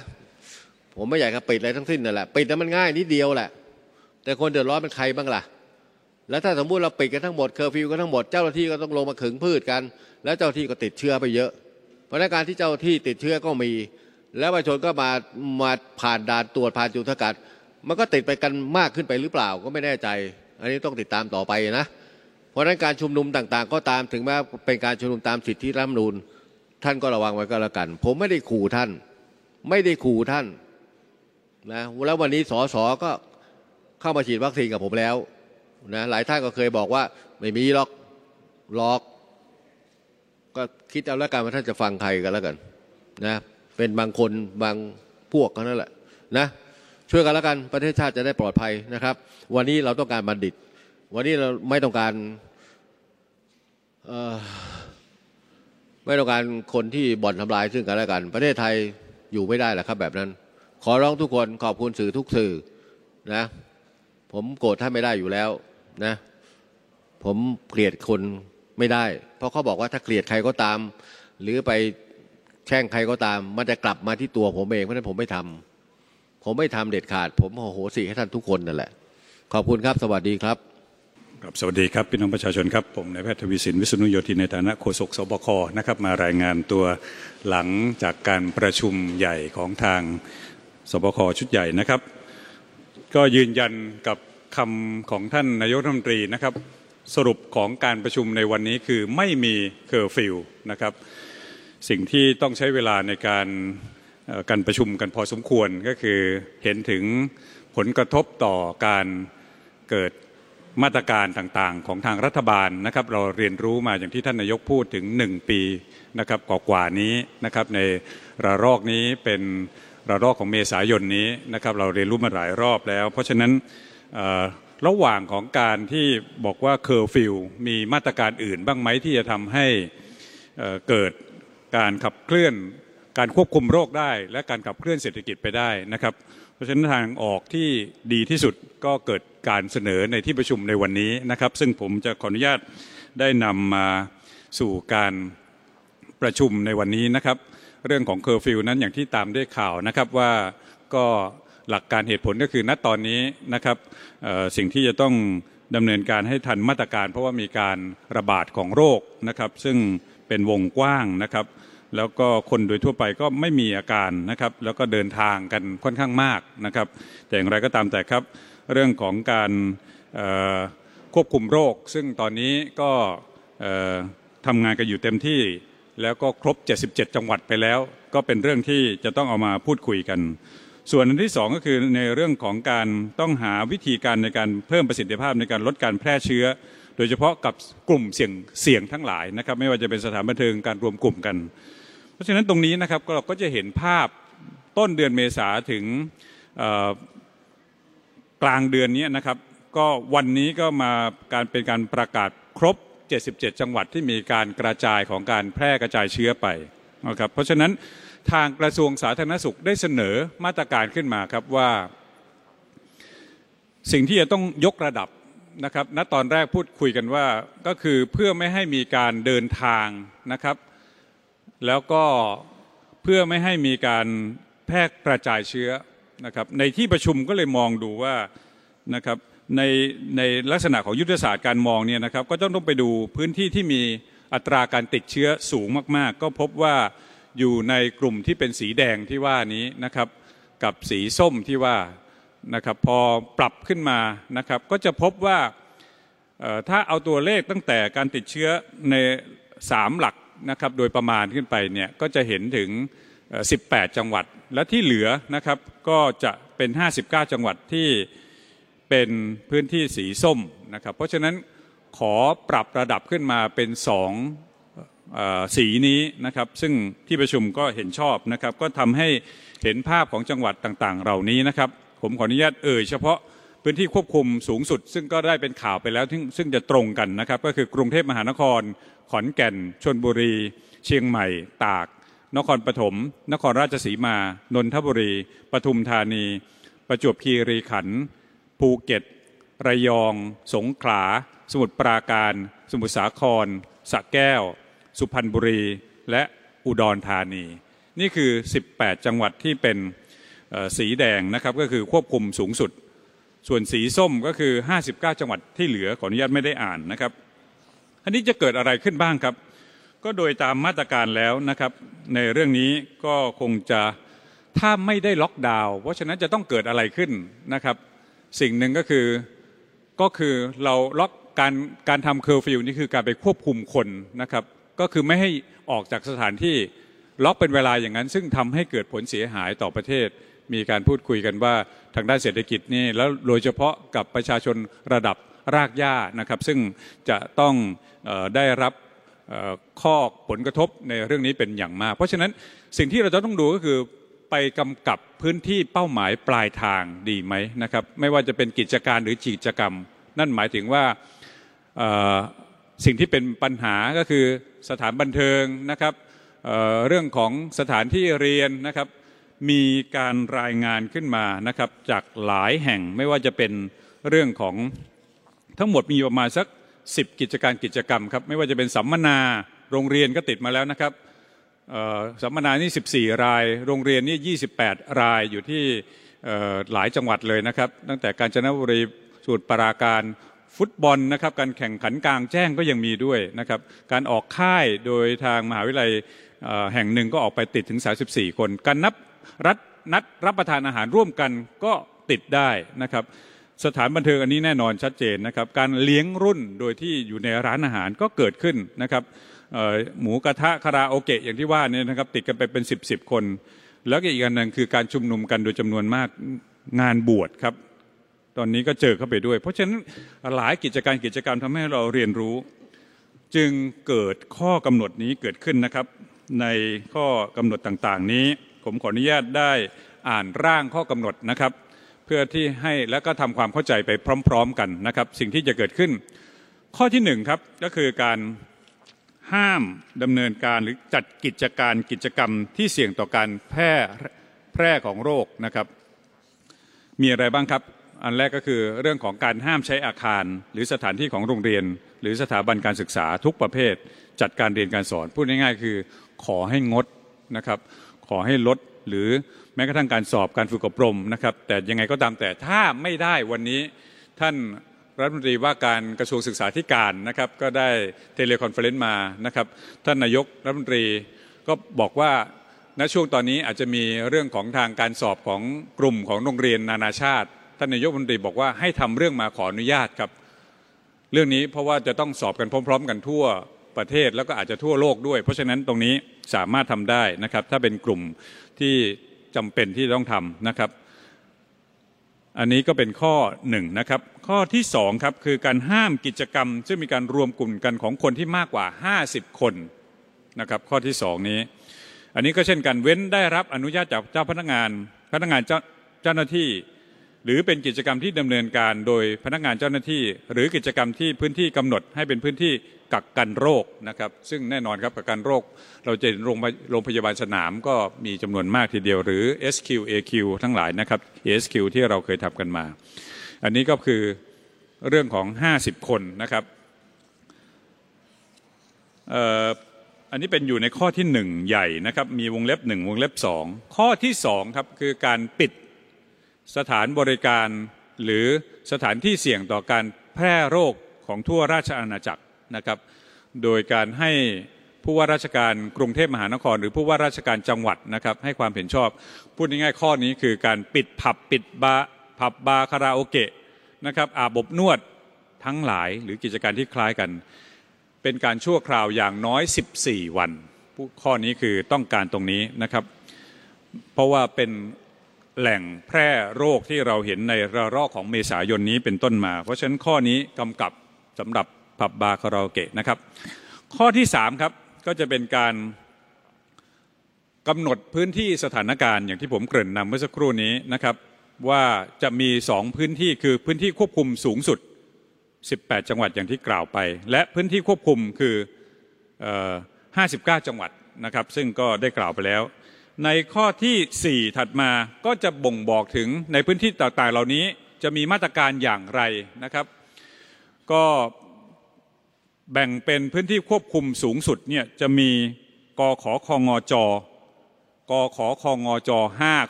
ผมไม่อยากจะปิดอะไรทั้งสิ้นนั่นแหละปิดแต่มันง่ายนิดเดียวแหละแต่คนเดือดร้อนเป็นใครบ้างล่ะแล้วถ้าสมมุติเราปิดกันทั้งหมดเคอร์ฟิวกันทั้งหมดเจ้าหน้าที่ก็ต้องลงมาขึงพืชกันแล้วเจ้าหน้าที่ก็ติดเชื้อไปเยอะเพราะการที่เจ้าหน้าที่ติดเชื้อก็มีแล้วประชาชนก็มาผ่านด่านตรวจผ่านจุดสกัดมันก็ติดไปกันมากขึ้นไปหรือเปล่าก็ไม่แน่ใจอันนี้ต้องติดตามต่อไปนะเพราะนั้นการชุมนุมต่างๆก็ตามถึงแม้เป็นการชุมนุมตามสิทธิรัฐธรรมนูญท่านก็ระวังไว้ก็แล้วกันผมไม่ได้ขู่ท่านนะแล้ววันนี้ส.ส.ก็เข้ามาฉีดวัคซีนกับผมแล้วนะหลายท่านก็เคยบอกว่าไม่มีหรอกก็คิดเอาแล้วกันว่าท่านจะฟังใครกันแล้วกันนะเป็นบางคนบางพวกกันนั่นแหละนะช่วยกันแล้วกันประเทศชาติจะได้ปลอดภัยนะครับวันนี้เราต้องการบัณฑิตวันนี้เราไม่ต้องการคนที่บ่อนทำลายซึ่งกันและกันประเทศไทยอยู่ไม่ได้หรอกครับแบบนั้นขอร้องทุกคนขอบคุณสื่อทุกสื่อนะผมโกรธท่านไม่ได้อยู่แล้วนะผมเกลียดคนไม่ได้เพราะเขาบอกว่าถ้าเกลียดใครก็ตามหรือไปแช่งใครก็ตามมันจะกลับมาที่ตัวผมเองเพราะฉะนั้นผมไม่ทำเด็ดขาดผมโอโหสิให้ท่านทุกคนนั่นแหละขอบคุณครับสวัสดีครับครับสวัสดีครับพี่น้องประชาชนครับผมนายแพทย์ทวีสินวิษณุโยธินในฐานะโฆษกสบคนะครับมารายงานตัวหลังจากการประชุมใหญ่ของทางสบคชุดใหญ่นะครับก็ยืนยันกับคำของท่านนายกรัฐมนตรีนะครับสรุปของการประชุมในวันนี้คือไม่มีเคอร์ฟิวนะครับสิ่งที่ต้องใช้เวลาในการประชุมกันพอสมควรก็คือเห็นถึงผลกระทบต่อการเกิดมาตรการต่างๆของทางรัฐบาลนะครับเราเรียนรู้มาอย่างที่ท่านนายกพูดถึง1ปีนะครับกว่านี้นะครับในระลอกนี้เป็นระลอกของเมษายนนี้นะครับเราเรียนรู้มาหลายรอบแล้วเพราะฉะนั้นระหว่างของการที่บอกว่าเคอร์ฟิวมีมาตรการอื่นบ้างไหมที่จะทำให้เกิดการขับเคลื่อนการควบคุมโรคได้และการขับเคลื่อนเศรษฐกิจไปได้นะครับ ราะฉะนั้นทางออกที่ดีที่สุดก็เกิดการเสนอในที่ประชุมในวันนี้นะครับซึ่งผมจะขออนุญาตได้นำมาสู่การประชุมในวันนี้นะครับเรื่องของเคอร์ฟิวนั้นอย่างที่ตามด้วยข่าวนะครับว่าก็หลักการเหตุผลก็คือณตอนนี้นะครับสิ่งที่จะต้องดำเนินการให้ทันมาตรการเพราะว่ามีการระบาดของโรคนะครับซึ่งเป็นวงกว้างนะครับแล้วก็คนโดยทั่วไปก็ไม่มีอาการนะครับแล้วก็เดินทางกันค่อนข้างมากนะครับแต่อย่างไรก็ตามแต่ครับเรื่องของการควบคุมโรคซึ่งตอนนี้ก็ทำงานกันอยู่เต็มที่แล้วก็ครบ77จังหวัดไปแล้วก็เป็นเรื่องที่จะต้องเอามาพูดคุยกันส่วนอันที่สองก็คือในเรื่องของการต้องหาวิธีการในการเพิ่มประสิทธิภาพในการลดการแพร่เชื้อโดยเฉพาะกับกลุ่มเสี่ยงทั้งหลายนะครับไม่ว่าจะเป็นสถานบันเทิงการรวมกลุ่มกันเพราะฉะนั้นตรงนี้นะครับเราก็จะเห็นภาพต้นเดือนเมษาถึงกลางเดือนนี้นะครับก็วันนี้ก็มาการเป็นการประกาศครบ77จังหวัดที่มีการกระจายของการแพร่กระจายเชื้อไปนะครับเพราะฉะนั้นทางกระทรวงสาธารณสุขได้เสนอมาตรการขึ้นมาครับว่าสิ่งที่จะต้องยกระดับนะครับณตอนแรกพูดคุยกันว่าก็คือเพื่อไม่ให้มีการเดินทางนะครับแล้วก็เพื่อไม่ให้มีการแพร่กระจายเชื้อนะครับในที่ประชุมก็เลยมองดูว่านะครับในลักษณะของยุทธศาสตร์การมองเนี่ยนะครับก็ต้องไปดูพื้นที่ที่มีอัตราการติดเชื้อสูงมากๆก็พบว่าอยู่ในกลุ่มที่เป็นสีแดงที่ว่านี้นะครับกับสีส้มที่ว่านะครับพอปรับขึ้นมานะครับก็จะพบว่าถ้าเอาตัวเลขตั้งแต่การติดเชื้อใน3หลักนะครับโดยประมาณขึ้นไปเนี่ยก็จะเห็นถึง18จังหวัดและที่เหลือนะครับก็จะเป็น59จังหวัดที่เป็นพื้นที่สีส้มนะครับเพราะฉะนั้นขอปรับระดับขึ้นมาเป็น2สีนี้นะครับซึ่งที่ประชุมก็เห็นชอบนะครับก็ทำให้เห็นภาพของจังหวัดต่างๆเหล่านี้นะครับผมขออนุญาตเอ่ยเฉพาะพื้นที่ควบคุมสูงสุดซึ่งก็ได้เป็นข่าวไปแล้วซึ่งจะตรงกันนะครับก็คือกรุงเทพมหานครขอนแก่นชลบุรีเชียงใหม่ตากนครปฐมนครราชสีมานนทบุรีปทุมธานีประจวบคีรีขันธ์ภูเก็ตระยองสงขลาสมุทรปราการสมุทรสาครสระแก้วสุพรรณบุรีและอุดรธานีนี่คือ18จังหวัดที่เป็นสีแดงนะครับก็คือควบคุมสูงสุดส่วนสีส้มก็คือ59จังหวัดที่เหลือขออนุญาตไม่ได้อ่านนะครับอันนี้จะเกิดอะไรขึ้นบ้างครับก็โดยตามมาตรการแล้วนะครับในเรื่องนี้ก็คงจะถ้าไม่ได้ล็อกดาวน์เพราะฉะนั้นจะต้องเกิดอะไรขึ้นนะครับสิ่งหนึ่งก็คือเราล็อกการทำเคอร์ฟิวนี่คือการไปควบคุมคนนะครับก็คือไม่ให้ออกจากสถานที่ล็อกเป็นเวลาอย่างนั้นซึ่งทำให้เกิดผลเสียหายต่อประเทศมีการพูดคุยกันว่าทางด้านเศรษฐกิจนี่แล้วโดยเฉพาะกับประชาชนระดับรากหญ้านะครับซึ่งจะต้องได้รับข้อผลกระทบในเรื่องนี้เป็นอย่างมากเพราะฉะนั้นสิ่งที่เราจะต้องดูก็คือไปกำกับพื้นที่เป้าหมายปลายทางดีไหมนะครับไม่ว่าจะเป็นกิจการหรือกิจกรรมนั่นหมายถึงว่าสิ่งที่เป็นปัญหาก็คือสถานบันเทิงนะครับเรื่องของสถานที่เรียนนะครับมีการรายงานขึ้นมานะครับจากหลายแห่งไม่ว่าจะเป็นเรื่องของทั้งหมดมีประมาณสัก10กิจกรรมครับไม่ว่าจะเป็นสัมมนาโรงเรียนก็ติดมาแล้วนะครับสัมมนานี่14รายโรงเรียนนี่28รายอยู่ที่หลายจังหวัดเลยนะครับตั้งแต่กาญจนบุรีสมุทรปราการฟุตบอลนะครับการแข่งขันกลางแจ้งก็ยังมีด้วยนะครับการออกค่ายโดยทางมหาวิทยาลัยแห่งหนึ่งก็ออกไปติดถึง34คนการนัดรับประทานอาหารร่วมกันก็ติดได้นะครับสถานบันเทิงอันนี้แน่นอนชัดเจนนะครับการเลี้ยงรุ่นโดยที่อยู่ในร้านอาหารก็เกิดขึ้นนะครับหมูกระทะคาราโอเกะอย่างที่ว่านี่นะครับติดกันไปเป็น10คนแล้วก็อีกอันหนึ่งคือการชุมนุมกันโดยจำนวนมากงานบวชครับตอนนี้ก็เจอเข้าไปด้วยเพราะฉะนั้นหลายกิจกรรมทำให้เราเรียนรู้จึงเกิดข้อกำหนดนี้เกิดขึ้นนะครับในข้อกำหนดต่างๆนี้ผมขออนุญาตได้อ่านร่างข้อกำหนดนะครับเพื่อที่ให้แล้วก็ทำความเข้าใจไปพร้อมๆกันนะครับสิ่งที่จะเกิดขึ้นข้อที่หนึ่งครับก็คือการห้ามดำเนินการหรือจัดกิจกรรมที่เสี่ยงต่อการแพร่ของโรคนะครับ มีอะไรบ้างครับอันแรกก็คือเรื่องของการห้ามใช้อาคารหรือสถานที่ของโรงเรียนหรือสถาบันการศึกษาทุกประเภทจัดการเรียนการสอนพูดง่ายๆคือขอให้งดนะครับขอให้ลดหรือแม้กระทั่งการสอบการฝึกอบรมนะครับแต่ยังไงก็ตามแต่ถ้าไม่ได้วันนี้ท่านรัฐมนตรีว่าการกระทรวงศึกษาธิการนะครับก็ได้เทเลคอนเฟอเรนซ์มานะครับท่านนายกรัฐมนตรีก็บอกว่าณช่วงตอนนี้อาจจะมีเรื่องของทางการสอบของกลุ่มของโรงเรียนนานาชาติท่านนายกรัฐมนตรีบอกว่าให้ทำเรื่องมาขออนุญาตครับเรื่องนี้เพราะว่าจะต้องสอบกันพร้อมๆกันทั่วประเทศแล้วก็อาจจะทั่วโลกด้วยเพราะฉะนั้นตรงนี้สามารถทำได้นะครับถ้าเป็นกลุ่มที่จำเป็นที่ต้องทำนะครับอันนี้ก็เป็นข้อ1นะครับข้อที่2ครับคือการห้ามกิจกรรมซึ่งมีการรวมกลุ่มกันของคนที่มากกว่า50คนนะครับข้อที่2นี้อันนี้ก็เช่นกันเว้นได้รับอนุญาตจากเจ้าพนักงานเจ้าหน้าที่หรือเป็นกิจกรรมที่ดำเนินการโดยพนักงานเจ้าหน้าที่หรือกิจกรรมที่พื้นที่กำหนดให้เป็นพื้นที่กักกันโรคนะครับซึ่งแน่นอนครับกักกันโรคเราจะเห็นโรงพยาบาลสนามก็มีจำนวนมากทีเดียวหรือ SQ AQ ทั้งหลายนะครับ ASQ ที่เราเคยทำกันมาอันนี้ก็คือเรื่องของ50คนนะครับอันนี้เป็นอยู่ในข้อที่1ใหญ่นะครับมีวงเล็บ1วงเล็บ2ข้อที่2ครับคือการปิดสถานบริการหรือสถานที่เสี่ยงต่อการแพร่โรคของทั่วราชอาณาจักรนะครับโดยการให้ผู้ว่าราชการกรุงเทพมหานครหรือผู้ว่าราชการจังหวัดนะครับให้ความเห็นชอบพูดง่ายๆข้อนี้คือการปิดผับปิดบาร์คาราโอเกะนะครับอาบอบนวดทั้งหลายหรือกิจการที่คล้ายกันเป็นการชั่วคราวอย่างน้อย14วันข้อนี้คือต้องการตรงนี้นะครับเพราะว่าเป็นแหล่งแพร่โรคที่เราเห็นในระลอกของเมษายนนี้เป็นต้นมาเพราะฉะนั้นข้อนี้กำกับสำหรับผับบาร์คาราโอเกะนะครับข้อที่3ครับก็จะเป็นการกำหนดพื้นที่สถานการณ์อย่างที่ผมเกริ่นนำเมื่อสักครู่นี้นะครับว่าจะมี2พื้นที่คือพื้นที่ควบคุมสูงสุด18จังหวัดอย่างที่กล่าวไปและพื้นที่ควบคุมคือ59จังหวัดนะครับซึ่งก็ได้กล่าวไปแล้วในข้อที่4ถัดมาก็จะบ่งบอกถึงในพื้นที่ต่างๆเหล่านี้จะมีมาตรการอย่างไรนะครับก็แบ่งเป็นพื้นที่ควบคุมสูงสุดเนี่ยจะมีกขคงจ5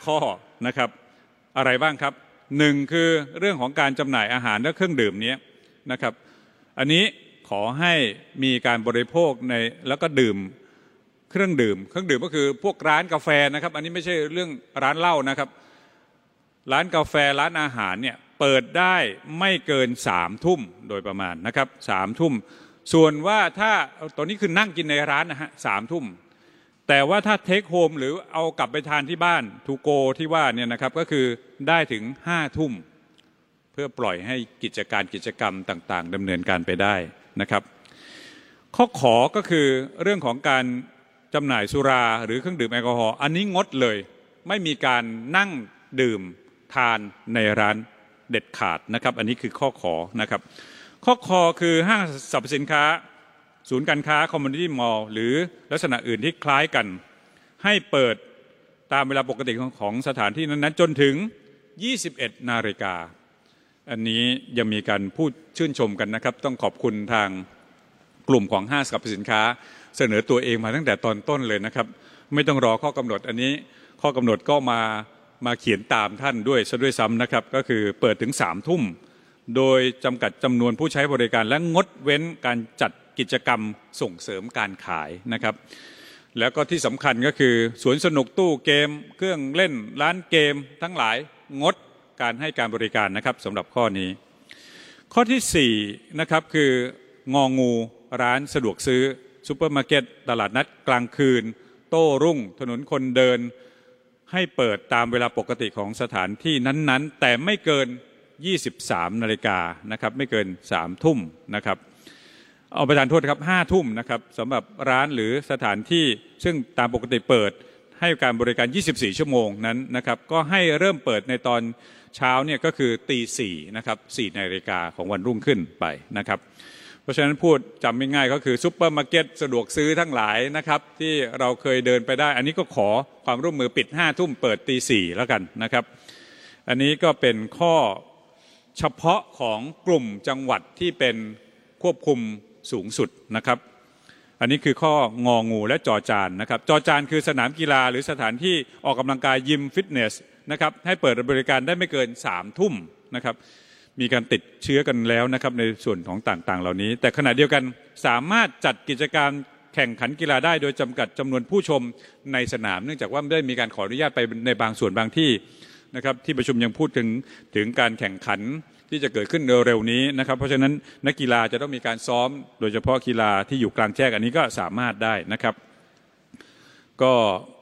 ข้อนะครับอะไรบ้างครับ1คือเรื่องของการจำหน่ายอาหารและเครื่องดื่มนี้นะครับอันนี้ขอให้มีการบริโภคในแล้วก็ดื่มเครื่องดื่มก็คือพวกร้านกาแฟนะครับอันนี้ไม่ใช่เรื่องร้านเหล้านะครับร้านกาแฟร้านอาหารเนี่ยเปิดได้ไม่เกิน3 ทุ่มโดยประมาณนะครับ3 ทุ่มส่วนว่าถ้าตอนนี้คือนั่งกินในร้านนะฮะ3 ทุ่มแต่ว่าถ้าเทคโฮมหรือเอากลับไปทานที่บ้านทูโกที่ว่าเนี่ยนะครับก็คือได้ถึง5 ทุ่มเพื่อปล่อยให้กิจกรรมต่างๆดำเนินการไปได้นะครับข้อขอก็คือเรื่องของการจำหน่ายสุราหรือเครื่องดื่มแอลกอฮอล์อันนี้งดเลยไม่มีการนั่งดื่มทานในร้านเด็ดขาดนะครับอันนี้คือข้อขอนะครับข้อคอคือห้างสรรพสินค้าศูนย์การค้าคอมมูนิตี้มอลล์หรือลักษณะอื่นที่คล้ายกันให้เปิดตามเวลาปกติของสถานที่นั้นๆจนถึง 21 นาฬิกาอันนี้ยังมีการพูดชื่นชมกันนะครับต้องขอบคุณทางกลุ่มของห้างสรรพสินค้าเสนอตัวเองมาตั้งแต่ตอนต้นเลยนะครับไม่ต้องรอข้อกำหนดอันนี้ข้อกำหนดก็มาเขียนตามท่านด้วยซะด้วยซ้ำนะครับก็คือเปิดถึง3 ทุ่มโดยจำกัดจำนวนผู้ใช้บริการและงดเว้นการจัดกิจกรรมส่งเสริมการขายนะครับแล้วก็ที่สำคัญก็คือสวนสนุกตู้เกมเครื่องเล่นร้านเกมทั้งหลายงดการให้การบริการนะครับสำหรับข้อนี้ข้อที่4นะครับคืององูร้านสะดวกซื้อซูเปอร์มาร์เก็ตตลาดนัดกลางคืนโต้รุ่งถนนคนเดินให้เปิดตามเวลาปกติของสถานที่นั้นๆแต่ไม่เกิน23 นาฬิกานะครับไม่เกิน3 ทุ่มนะครับเอาประทานโทษครับ5 ทุ่มนะครับสำหรับร้านหรือสถานที่ซึ่งตามปกติเปิดให้การบริการ24ชั่วโมงนั้นนะครับก็ให้เริ่มเปิดในตอนเช้าเนี่ยก็คือตี 4นะครับ4 นาฬิกาของวันรุ่งขึ้นไปนะครับเพราะฉะนั้นพูดจำง่ายๆก็คือซุปเปอร์มาร์เก็ตสะดวกซื้อทั้งหลายนะครับที่เราเคยเดินไปได้อันนี้ก็ขอความร่วมมือปิด5 ทุ่มเปิดตี 4แล้วกันนะครับ อันนี้ก็เป็นข้อเฉพาะของกลุ่มจังหวัดที่เป็นควบคุมสูงสุดนะครับอันนี้คือข้ององูและจอจานนะครับจอจานคือสนามกีฬาหรือสถานที่ออกกำลังกายยิมฟิตเนสนะครับให้เปิดบริการได้ไม่เกิน3 ทุ่มนะครับมีการติดเชื้อกันแล้วนะครับในส่วนของต่างๆเหล่านี้แต่ขณะเดียวกันสามารถจัดกิจกรรมแข่งขันกีฬาได้โดยจำกัดจำนวนผู้ชมในสนามเนื่องจากว่าได้มีการขออนุญาตไปในบางส่วนบางที่นะครับที่ประชุมยังพูดถึงการแข่งขันที่จะเกิดขึ้นเร็วๆนี้นะครับเพราะฉะนั้นนักกีฬาจะต้องมีการซ้อมโดยเฉพาะกีฬาที่อยู่กลางแจ้งอันนี้ก็สามารถได้นะครับก็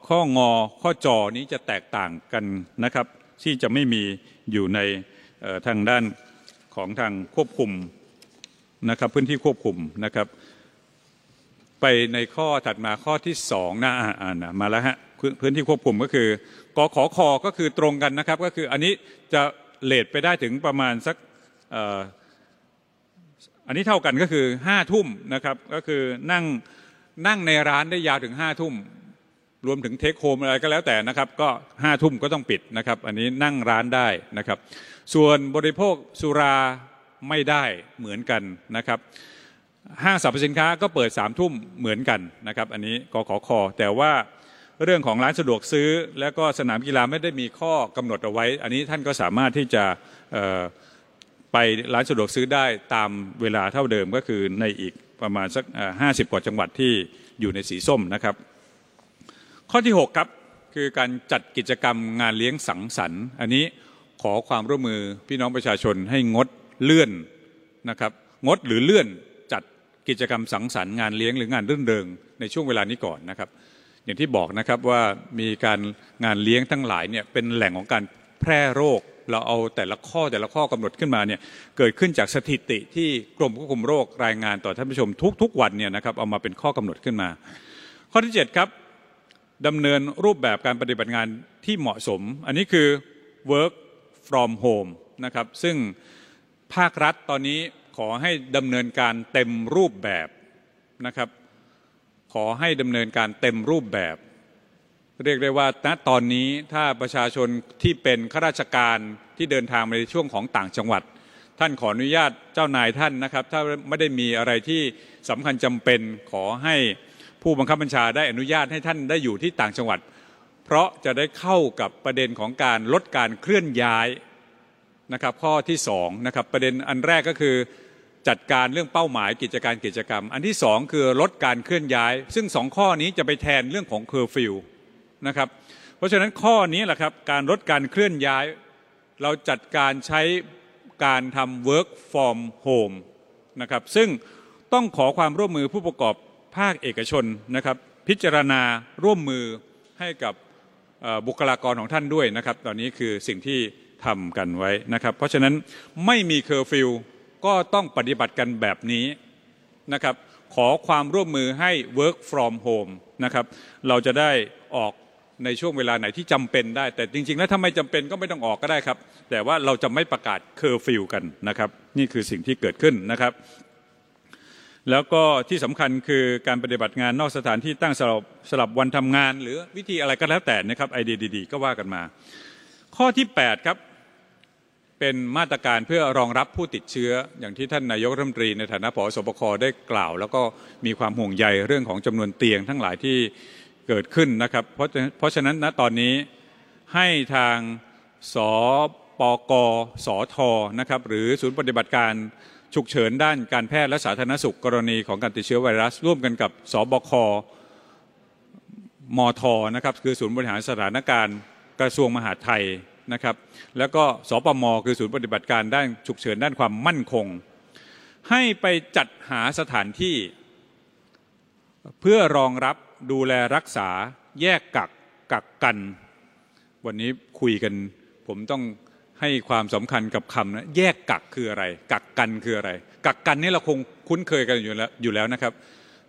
ข้องอข้อจอนี้จะแตกต่างกันนะครับที่จะไม่มีอยู่ในทางด้านของทางควบคุมนะครับพื้นที่ควบคุมนะครับไปในข้อถัดมาข้อที่2นะมาแล้วฮะพื้นที่ควบคุมก็คือกขคก็คือตรงกันนะครับก็คืออันนี้จะเลทไปได้ถึงประมาณสักอันนี้เท่ากันก็คือ5 ทุ่มนะครับก็คือนั่งในร้านได้ยาวถึง5 ทุ่มรวมถึงเทคโฮมอะไรก็แล้วแต่นะครับก็5 ทุ่มก็ต้องปิดนะครับอันนี้นั่งร้านได้นะครับส่วนบริโภคสุราไม่ได้เหมือนกันนะครับห้างสรรพสินค้าก็เปิด3 ทุ่มเหมือนกันนะครับอันนี้กขคแต่ว่าเรื่องของร้านสะดวกซื้อแล้วก็สนามกีฬาไม่ได้มีข้อกำหนดเอาไว้อันนี้ท่านก็สามารถที่จะไปร้านสะดวกซื้อได้ตามเวลาเท่าเดิมก็คือในอีกประมาณสัก50 กว่าจังหวัดที่อยู่ในสีส้มนะครับข้อที่6ครับคือการจัดกิจกรรมงานเลี้ยงสังสรรค์อันนี้ขอความร่วมมือพี่น้องประชาชนให้งดเลื่อนนะครับงดหรือเลื่อนจัดกิจกรรมสังสรรค์งานเลี้ยงหรืองานรื่นเริงในช่วงเวลานี้ก่อนนะครับอย่างที่บอกนะครับว่ามีการงานเลี้ยงทั้งหลายเนี่ยเป็นแหล่งของการแพร่โรคเราเอาแต่ละข้อกำหนดขึ้นมาเนี่ยเกิดขึ้นจากสถิติที่กรมควบคุมโรครายงานต่อท่านผู้ชมทุกวันเนี่ยนะครับเอามาเป็นข้อกำหนดขึ้นมาข้อที่7ครับดำเนินรูปแบบการปฏิบัติงานที่เหมาะสมอันนี้คือ work from home นะครับซึ่งภาครัฐตอนนี้ขอให้ดำเนินการเต็มรูปแบบนะครับขอให้ดำเนินการเต็มรูปแบบเรียกได้ว่าณตอนนี้ถ้าประชาชนที่เป็นข้าราชการที่เดินทางในช่วงของต่างจังหวัดท่านขออนุญาตเจ้านายท่านนะครับถ้าไม่ได้มีอะไรที่สำคัญจำเป็นขอให้ผู้บังคับบัญชาได้อนุญาตให้ท่านได้อยู่ที่ต่างจังหวัดเพราะจะได้เข้ากับประเด็นของการลดการเคลื่อนย้ายนะครับข้อที่2นะครับประเด็นอันแรกก็คือจัดการเรื่องเป้าหมายกิจกรรมอันที่2คือลดการเคลื่อนย้ายซึ่ง2ข้อนี้จะไปแทนเรื่องของเคอร์ฟิวนะครับเพราะฉะนั้นข้อนี้แหละครับการลดการเคลื่อนย้ายเราจัดการใช้การทำ work from home นะครับซึ่งต้องขอความร่วมมือผู้ประกอบภาคเอกชนนะครับพิจารณาร่วมมือให้กับบุคลากรของท่านด้วยนะครับตอนนี้คือสิ่งที่ทำกันไว้นะครับเพราะฉะนั้นไม่มีเคอร์ฟิวก็ต้องปฏิบัติกันแบบนี้นะครับขอความร่วมมือให้ work from home นะครับเราจะได้ออกในช่วงเวลาไหนที่จำเป็นได้แต่จริงๆแล้วถ้าไม่จำเป็นก็ไม่ต้องออกก็ได้ครับแต่ว่าเราจะไม่ประกาศเคอร์ฟิวกันนะครับนี่คือสิ่งที่เกิดขึ้นนะครับแล้วก็ที่สำคัญคือการปฏิบัติงานนอกสถานที่ตั้งสลับวันทำงานหรือวิธีอะไรก็แล้วแต่นะครับไอเดียดีๆก็ว่ากันมาข้อที่8ครับเป็นมาตรการเพื่อรองรับผู้ติดเชื้ออย่างที่ท่านนายกรัฐมนตรีในฐานะผอ.สบค.ได้กล่าวแล้วก็มีความห่วงใยเรื่องของจำนวนเตียงทั้งหลายที่เกิดขึ้นนะครับเพราะฉะนั้นณตอนนี้ให้ทางสปก.สท.นะครับหรือศูนย์ปฏิบัติการฉุกเฉินด้านการแพทย์และสาธารณสุขกรณีของการติดเชื้อไวรัสร่วมกันกับสบคมทนะครับคือศูนย์บริหารสถานการณ์กระทรวงมหาดไทยนะครับแล้วก็สปมคือศูนย์ปฏิบัติการด้านฉุกเฉินด้านความมั่นคงให้ไปจัดหาสถานที่เพื่อรองรับดูแลรักษาแยกกักกันวันนี้คุยกันผมต้องให้ความสำคัญกับคำนะแยกกักคืออะไรกักกันคืออะไรกักกันนี่เราคงคุ้นเคยกันอยู่แล้วนะครับ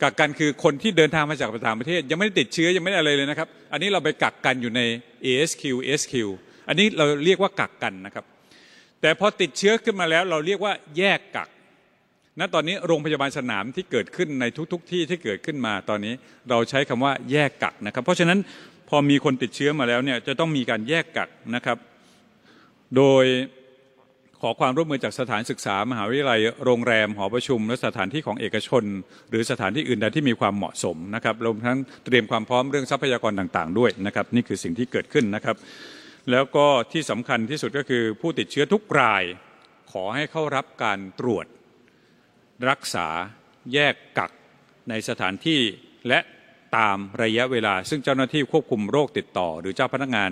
กักกันคือคนที่เดินทางมาจากต่างประเทศยังไม่ได้ติดเชื้อยังไม่ได้อะไรเลยนะครับอันนี้เราไปกักกันอยู่ใน ASQ อันนี้เราเรียกว่ากักกันนะครับแต่พอติดเชื้อขึ้นมาแล้วเราเรียกว่าแยกกักณตอนนี้โรงพยาบาลสนามที่เกิดขึ้นในทุกที่ที่เกิดขึ้นมาตอนนี้เราใช้คำว่าแยกกักนะครับเพราะฉะนั้นพอมีคนติดเชื้อมาแล้วเนี่ยจะต้องมีการแยกกักนะครับ โดยขอความร่วมมือจากสถานศึกษามหาวิทยาลัยโรงแรมหอประชุมและสถานที่ของเอกชนหรือสถานที่อื่นใดที่มีความเหมาะสมนะครับรวมทั้งเตรียมความพร้อมเรื่องทรัพยากรต่างๆด้วยนะครับนี่คือสิ่งที่เกิดขึ้นนะครับแล้วก็ที่สำคัญที่สุดก็คือผู้ติดเชื้อทุกรายขอให้เข้ารับการตรวจรักษาแยกกักในสถานที่และตามระยะเวลาซึ่งเจ้าหน้าที่ควบคุมโรคติดต่อหรือเจ้าพนักงาน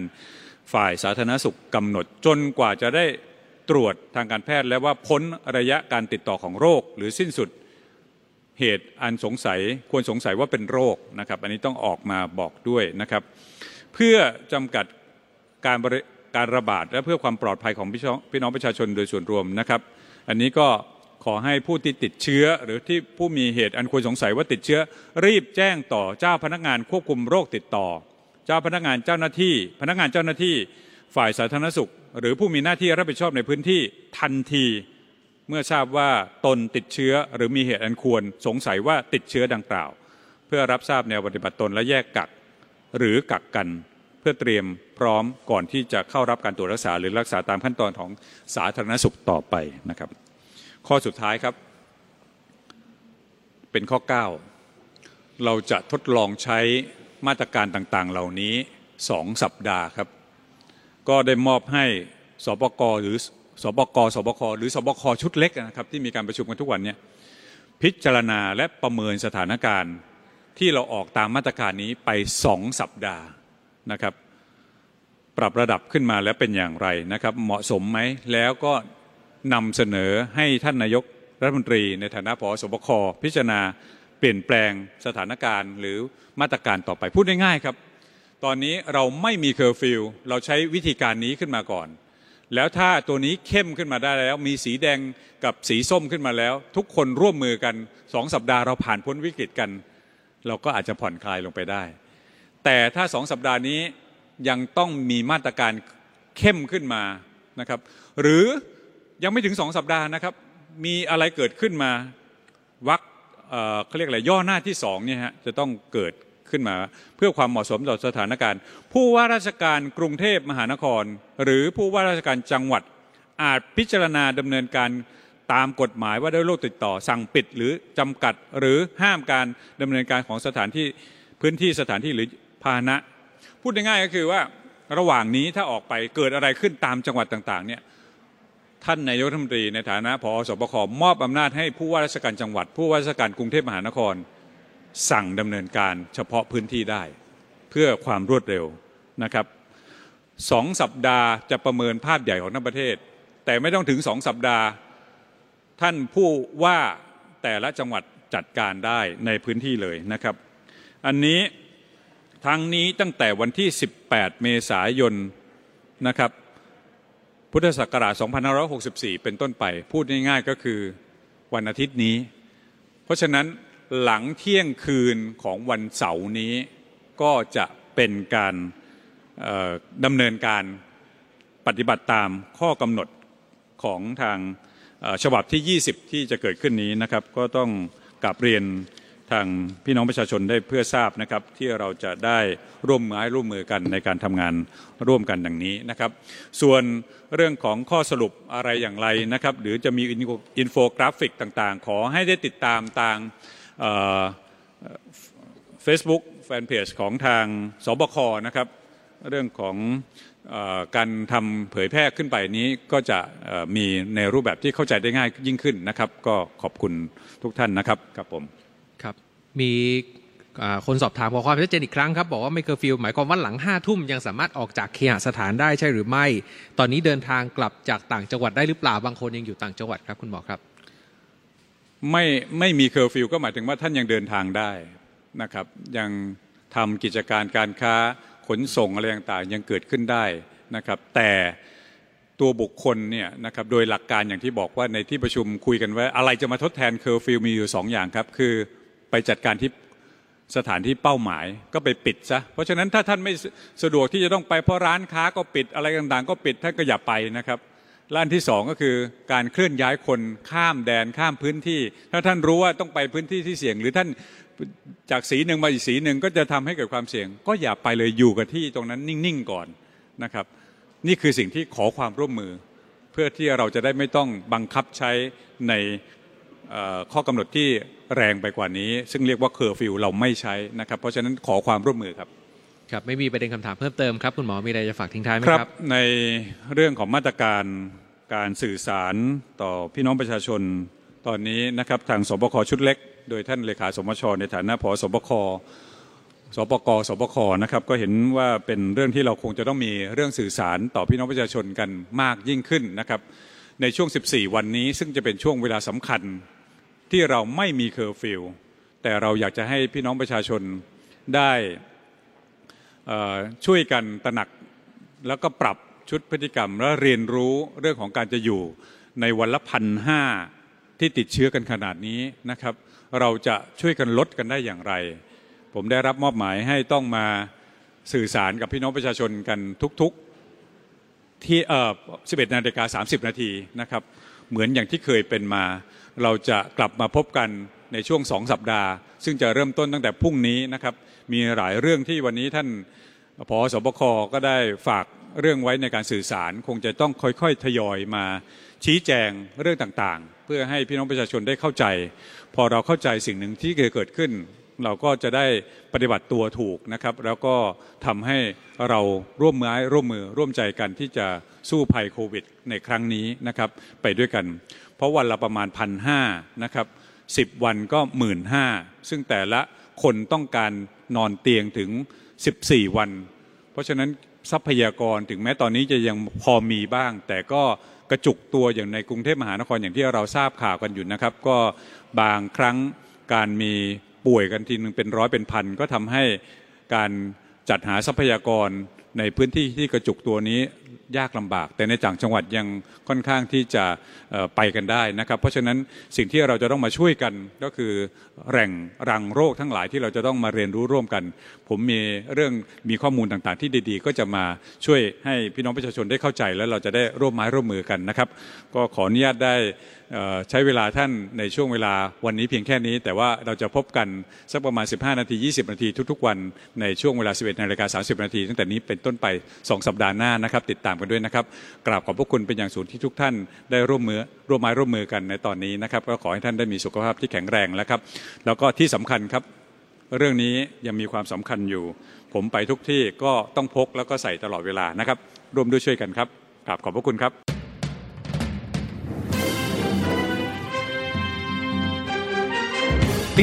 ฝ่ายสาธารณสุขกำหนดจนกว่าจะได้ตรวจทางการแพทย์และว่าพ้นระยะการติดต่อของโรคหรือสิ้นสุดเหตุอันสงสัยควรสงสัยว่าเป็นโรคนะครับอันนี้ต้องออกมาบอกด้วยนะครับเพื่อจำกัดการระบาดและเพื่อความปลอดภัยของพี่น้องประชาชนโดยส่วนรวมนะครับอันนี้ก็ขอให้ผู้ที่ติดเชื้อหรือที่ผู้มีเหตุอันควรสงสัยว่าติดเชื้อรีบแจ้งต่อเจ้าพนักงานควบคุมโรคติดต่อเจ้าพนักงานเจ้าหน้าที่พนักงานเจ้าหน้าที่ฝ่ายสาธารณสุขหรือผู้มีหน้าที่รับผิดชอบในพื้นที่ทันทีเมื่อทราบว่าตนติดเชื้อหรือมีเหตุอันควรสงสัยว่าติดเชื้อดังกล่าวเพื่อรับทราบแนวปฏิบัติตนและแยกกักหรือกักกันเพื่อเตรียมพร้อมก่อนที่จะเข้ารับการตรวจรักษาหรือรักษาตามขั้นตอนของสาธารณสุขต่อไปนะครับข้อสุดท้ายครับเป็นข้อ9เราจะทดลองใช้มาตรการต่างๆเหล่านี้2 สัปดาห์ครับก็ได้มอบให้สบคชุดเล็กนะครับที่มีการประชุมกันทุกวันนี้พิจารณาและประเมินสถานการณ์ที่เราออกตามมาตรการนี้ไป2 สัปดาห์นะครับปรับระดับขึ้นมาแล้วเป็นอย่างไรนะครับเหมาะสมไหมแล้วก็นำเสนอให้ท่านนายกรัฐมนตรีในฐานะผอ.สบค.พิจารณาเปลี่ยนแปลงสถานการณ์หรือมาตรการต่อไปพูดง่ายๆครับตอนนี้เราไม่มีเคอร์ฟิวเราใช้วิธีการนี้ขึ้นมาก่อนแล้วถ้าตัวนี้เข้มขึ้นมาได้แล้วมีสีแดงกับสีส้มขึ้นมาแล้วทุกคนร่วมมือกัน2 สัปดาห์เราผ่านพ้นวิกฤตกันเราก็อาจจะผ่อนคลายลงไปได้แต่ถ้า2 สัปดาห์นี้ยังต้องมีมาตรการเข้มขึ้นมานะครับหรือยังไม่ถึง2 สัปดาห์นะครับมีอะไรเกิดขึ้นมาวรรคเขาเรียกอะไรย่อหน้าที่2เนี่ยฮะจะต้องเกิดขึ้นมาเพื่อความเหมาะสมต่อสถานการณ์ผู้ว่าราชการกรุงเทพมหานครหรือผู้ว่าราชการจังหวัดอาจพิจารณาดำเนินการตามกฎหมายว่าด้วยโรคติดต่อสั่งปิดหรือจำกัดหรือห้ามการดำเนินการของสถานที่พื้นที่สถานที่หรือพาหนะพูดง่ายๆก็คือว่าระหว่างนี้ถ้าออกไปเกิดอะไรขึ้นตามจังหวัดต่างๆเนี่ยท่านนายกรัฐมนตรีในฐานะผอ.สบค.มอบอำนาจให้ผู้ว่าราชการจังหวัดผู้ว่าราชการกรุงเทพมหานครสั่งดำเนินการเฉพาะพื้นที่ได้เพื่อความรวดเร็วนะครับ2 สัปดาห์จะประเมินภาพใหญ่ของทั้งประเทศแต่ไม่ต้องถึง2 สัปดาห์ท่านผู้ว่าแต่ละจังหวัดจัดการได้ในพื้นที่เลยนะครับอันนี้ทั้งนี้ตั้งแต่วันที่18 เมษายนนะครับพุทธศักราช 2564 เป็นต้นไปพูดง่ายๆก็คือวันอาทิตย์นี้เพราะฉะนั้นหลังเที่ยงคืนของวันเสาร์นี้ก็จะเป็นการดำเนินการปฏิบัติตามข้อกำหนดของทางฉบับที่ 20 ที่จะเกิดขึ้นนี้นะครับก็ต้องกราบเรียนทางพี่น้องประชาชนได้เพื่อทราบนะครับที่เราจะได้ร่วมมือกันในการทำงานร่วมกันดังนี้นะครับส่วนเรื่องของข้อสรุปอะไรอย่างไรนะครับหรือจะมีอินโฟกราฟิกต่างๆขอให้ได้ติดตามทางFacebook แฟนเพจของทางสบคนะครับเรื่องของการทำเผยแพร่ขึ้นไปนี้ก็จะมีในรูปแบบที่เข้าใจได้ง่ายยิ่งขึ้นนะครับก็ขอบคุณทุกท่านนะครับครับผมครับมีคนสอบถามขอความชัดเจนอีกครั้งครับบอกว่าไม่เคอร์ฟิวหมายความว่าหลัง 5 ทุ่มยังสามารถออกจากเคหสถานได้ใช่หรือไม่ตอนนี้เดินทางกลับจากต่างจังหวัดได้หรือเปล่าบางคนยังอยู่ต่างจังหวัดครับคุณหมอครับไม่มีเคอร์ฟิวก็หมายถึงว่าท่านยังเดินทางได้นะครับยังทำกิจการการค้าขนส่งอะไรต่างๆยังเกิดขึ้นได้นะครับแต่ตัวบุคคลเนี่ยนะครับโดยหลักการอย่างที่บอกว่าในที่ประชุมคุยกันไว้อะไรจะมาทดแทนเคอร์ฟิวมีอยู่2 อย่างครับคือไปจัดการที่สถานที่เป้าหมายก็ไปปิดซะเพราะฉะนั้นถ้าท่านไม่สะดวกที่จะต้องไปเพราะร้านค้าก็ปิดอะไรต่างๆก็ปิดท่านก็อย่าไปนะครับและอันที่2ก็คือการเคลื่อนย้ายคนข้ามแดนข้ามพื้นที่ถ้าท่านรู้ว่าต้องไปพื้นที่ที่เสี่ยงหรือท่านจากสีหนึ่งมาอีกสีหนึ่งก็จะทำให้เกิดความเสี่ยงก็อย่าไปเลยอยู่กับที่ตรงนั้นนิ่งๆก่อนนะครับ นี่คือสิ่งที่ขอความร่วมมือเพื่อที่เราจะได้ไม่ต้องบังคับใช้ในข้อกำหนดที่แรงไปกว่านี้ซึ่งเรียกว่าเคอร์ฟิวเราไม่ใช้นะครับเพราะฉะนั้นขอความร่วมมือครับครับไม่มีประเด็นคำถามเพิ่มเติมครับคุณหมอมีอะไรจะฝากทิ้งท้ายไหมครับในเรื่องของมาตรการการสื่อสารต่อพี่น้องประชาชนตอนนี้นะครับทางสบคชุดเล็กโดยท่านเลขาสมชในฐานะผอสบคสปกนะครับก็เห็นว่าเป็นเรื่องที่เราคงจะต้องมีเรื่องสื่อสารต่อพี่น้องประชาชนกันมากยิ่งขึ้นนะครับในช่วง14วันนี้ซึ่งจะเป็นช่วงเวลาสำคัญที่เราไม่มีเคอร์ฟิวแต่เราอยากจะให้พี่น้องประชาชนได้ช่วยกันตระหนักแล้วก็ปรับชุดพฤติกรรมและเรียนรู้เรื่องของการจะอยู่ในวันละ 1,500 ที่ติดเชื้อกันขนาดนี้นะครับเราจะช่วยกันลดกันได้อย่างไรผมได้รับมอบหมายให้ต้องมาสื่อสารกับพี่น้องประชาชนกันทุกๆที่11:30 น.นะครับเหมือนอย่างที่เคยเป็นมาเราจะกลับมาพบกันในช่วง2สัปดาห์ซึ่งจะเริ่มต้นตั้งแต่พรุ่งนี้นะครับมีหลายเรื่องที่วันนี้ท่านผอ.สบค.ก็ได้ฝากเรื่องไว้ในการสื่อสารคงจะต้องค่อยๆทยอยมาชี้แจงเรื่องต่างๆเพื่อให้พี่น้องประชาชนได้เข้าใจพอเราเข้าใจสิ่งหนึ่งที่เกิดขึ้นเราก็จะได้ปฏิบัติตัวถูกนะครับแล้วก็ทำให้เราร่วมมือร่วมใจกันที่จะสู้ภัยโควิดในครั้งนี้นะครับไปด้วยกันเพราะวันละประมาณ 1,500 นะครับ10วันก็ 15,000 ซึ่งแต่ละคนต้องการนอนเตียงถึง14วันเพราะฉะนั้นทรัพยากรถึงแม้ตอนนี้จะยังพอมีบ้างแต่ก็กระจุกตัวอย่างในกรุงเทพมหานครอย่างที่เราทราบข่าวกันอยู่นะครับก็บางครั้งการมีป่วยกันทีนึงเป็นร้อยเป็นพันก็ทำให้การจัดหาทรัพยากรในพื้นที่ที่กระจุกตัวนี้ยากลำบากแต่ในต่างจังหวัดยังค่อนข้างที่จะไปกันได้นะครับเพราะฉะนั้นสิ่งที่เราจะต้องมาช่วยกันก็คือแหล่งรังโรคทั้งหลายที่เราจะต้องมาเรียนรู้ร่วมกันผมมีข้อมูลต่างๆที่ดีๆก็จะมาช่วยให้พี่น้องประชาชนได้เข้าใจและเราจะได้ร่วมไม้ร่วมมือกันนะครับก็ขออนุญาตได้ใช้เวลาท่านในช่วงเวลาวันนี้เพียงแค่นี้แต่ว่าเราจะพบกันสักประมาณ15นาที20นาทีทุกๆวันในช่วงเวลา 11:30 น.ตั้งแต่นี้เป็นต้นไป2สัปดาห์หน้านะครับติดตามกันด้วยนะครับกราบขอบพระคุณเป็นอย่างสูงที่ทุกท่านได้ร่วมไม้ร่วมมือกันในตอนนี้นะครับก็ขอให้ท่านได้มีสุขภาพที่แข็งแรงนะครับแล้วก็ที่สำคัญครับเรื่องนี้ยังมีความสำคัญอยู่ผมไปทุกที่ก็ต้องพกแล้วก็ใส่ตลอดเวลานะครับร่วมด้วยช่วยกันครับกราบขอบพระคุณครับต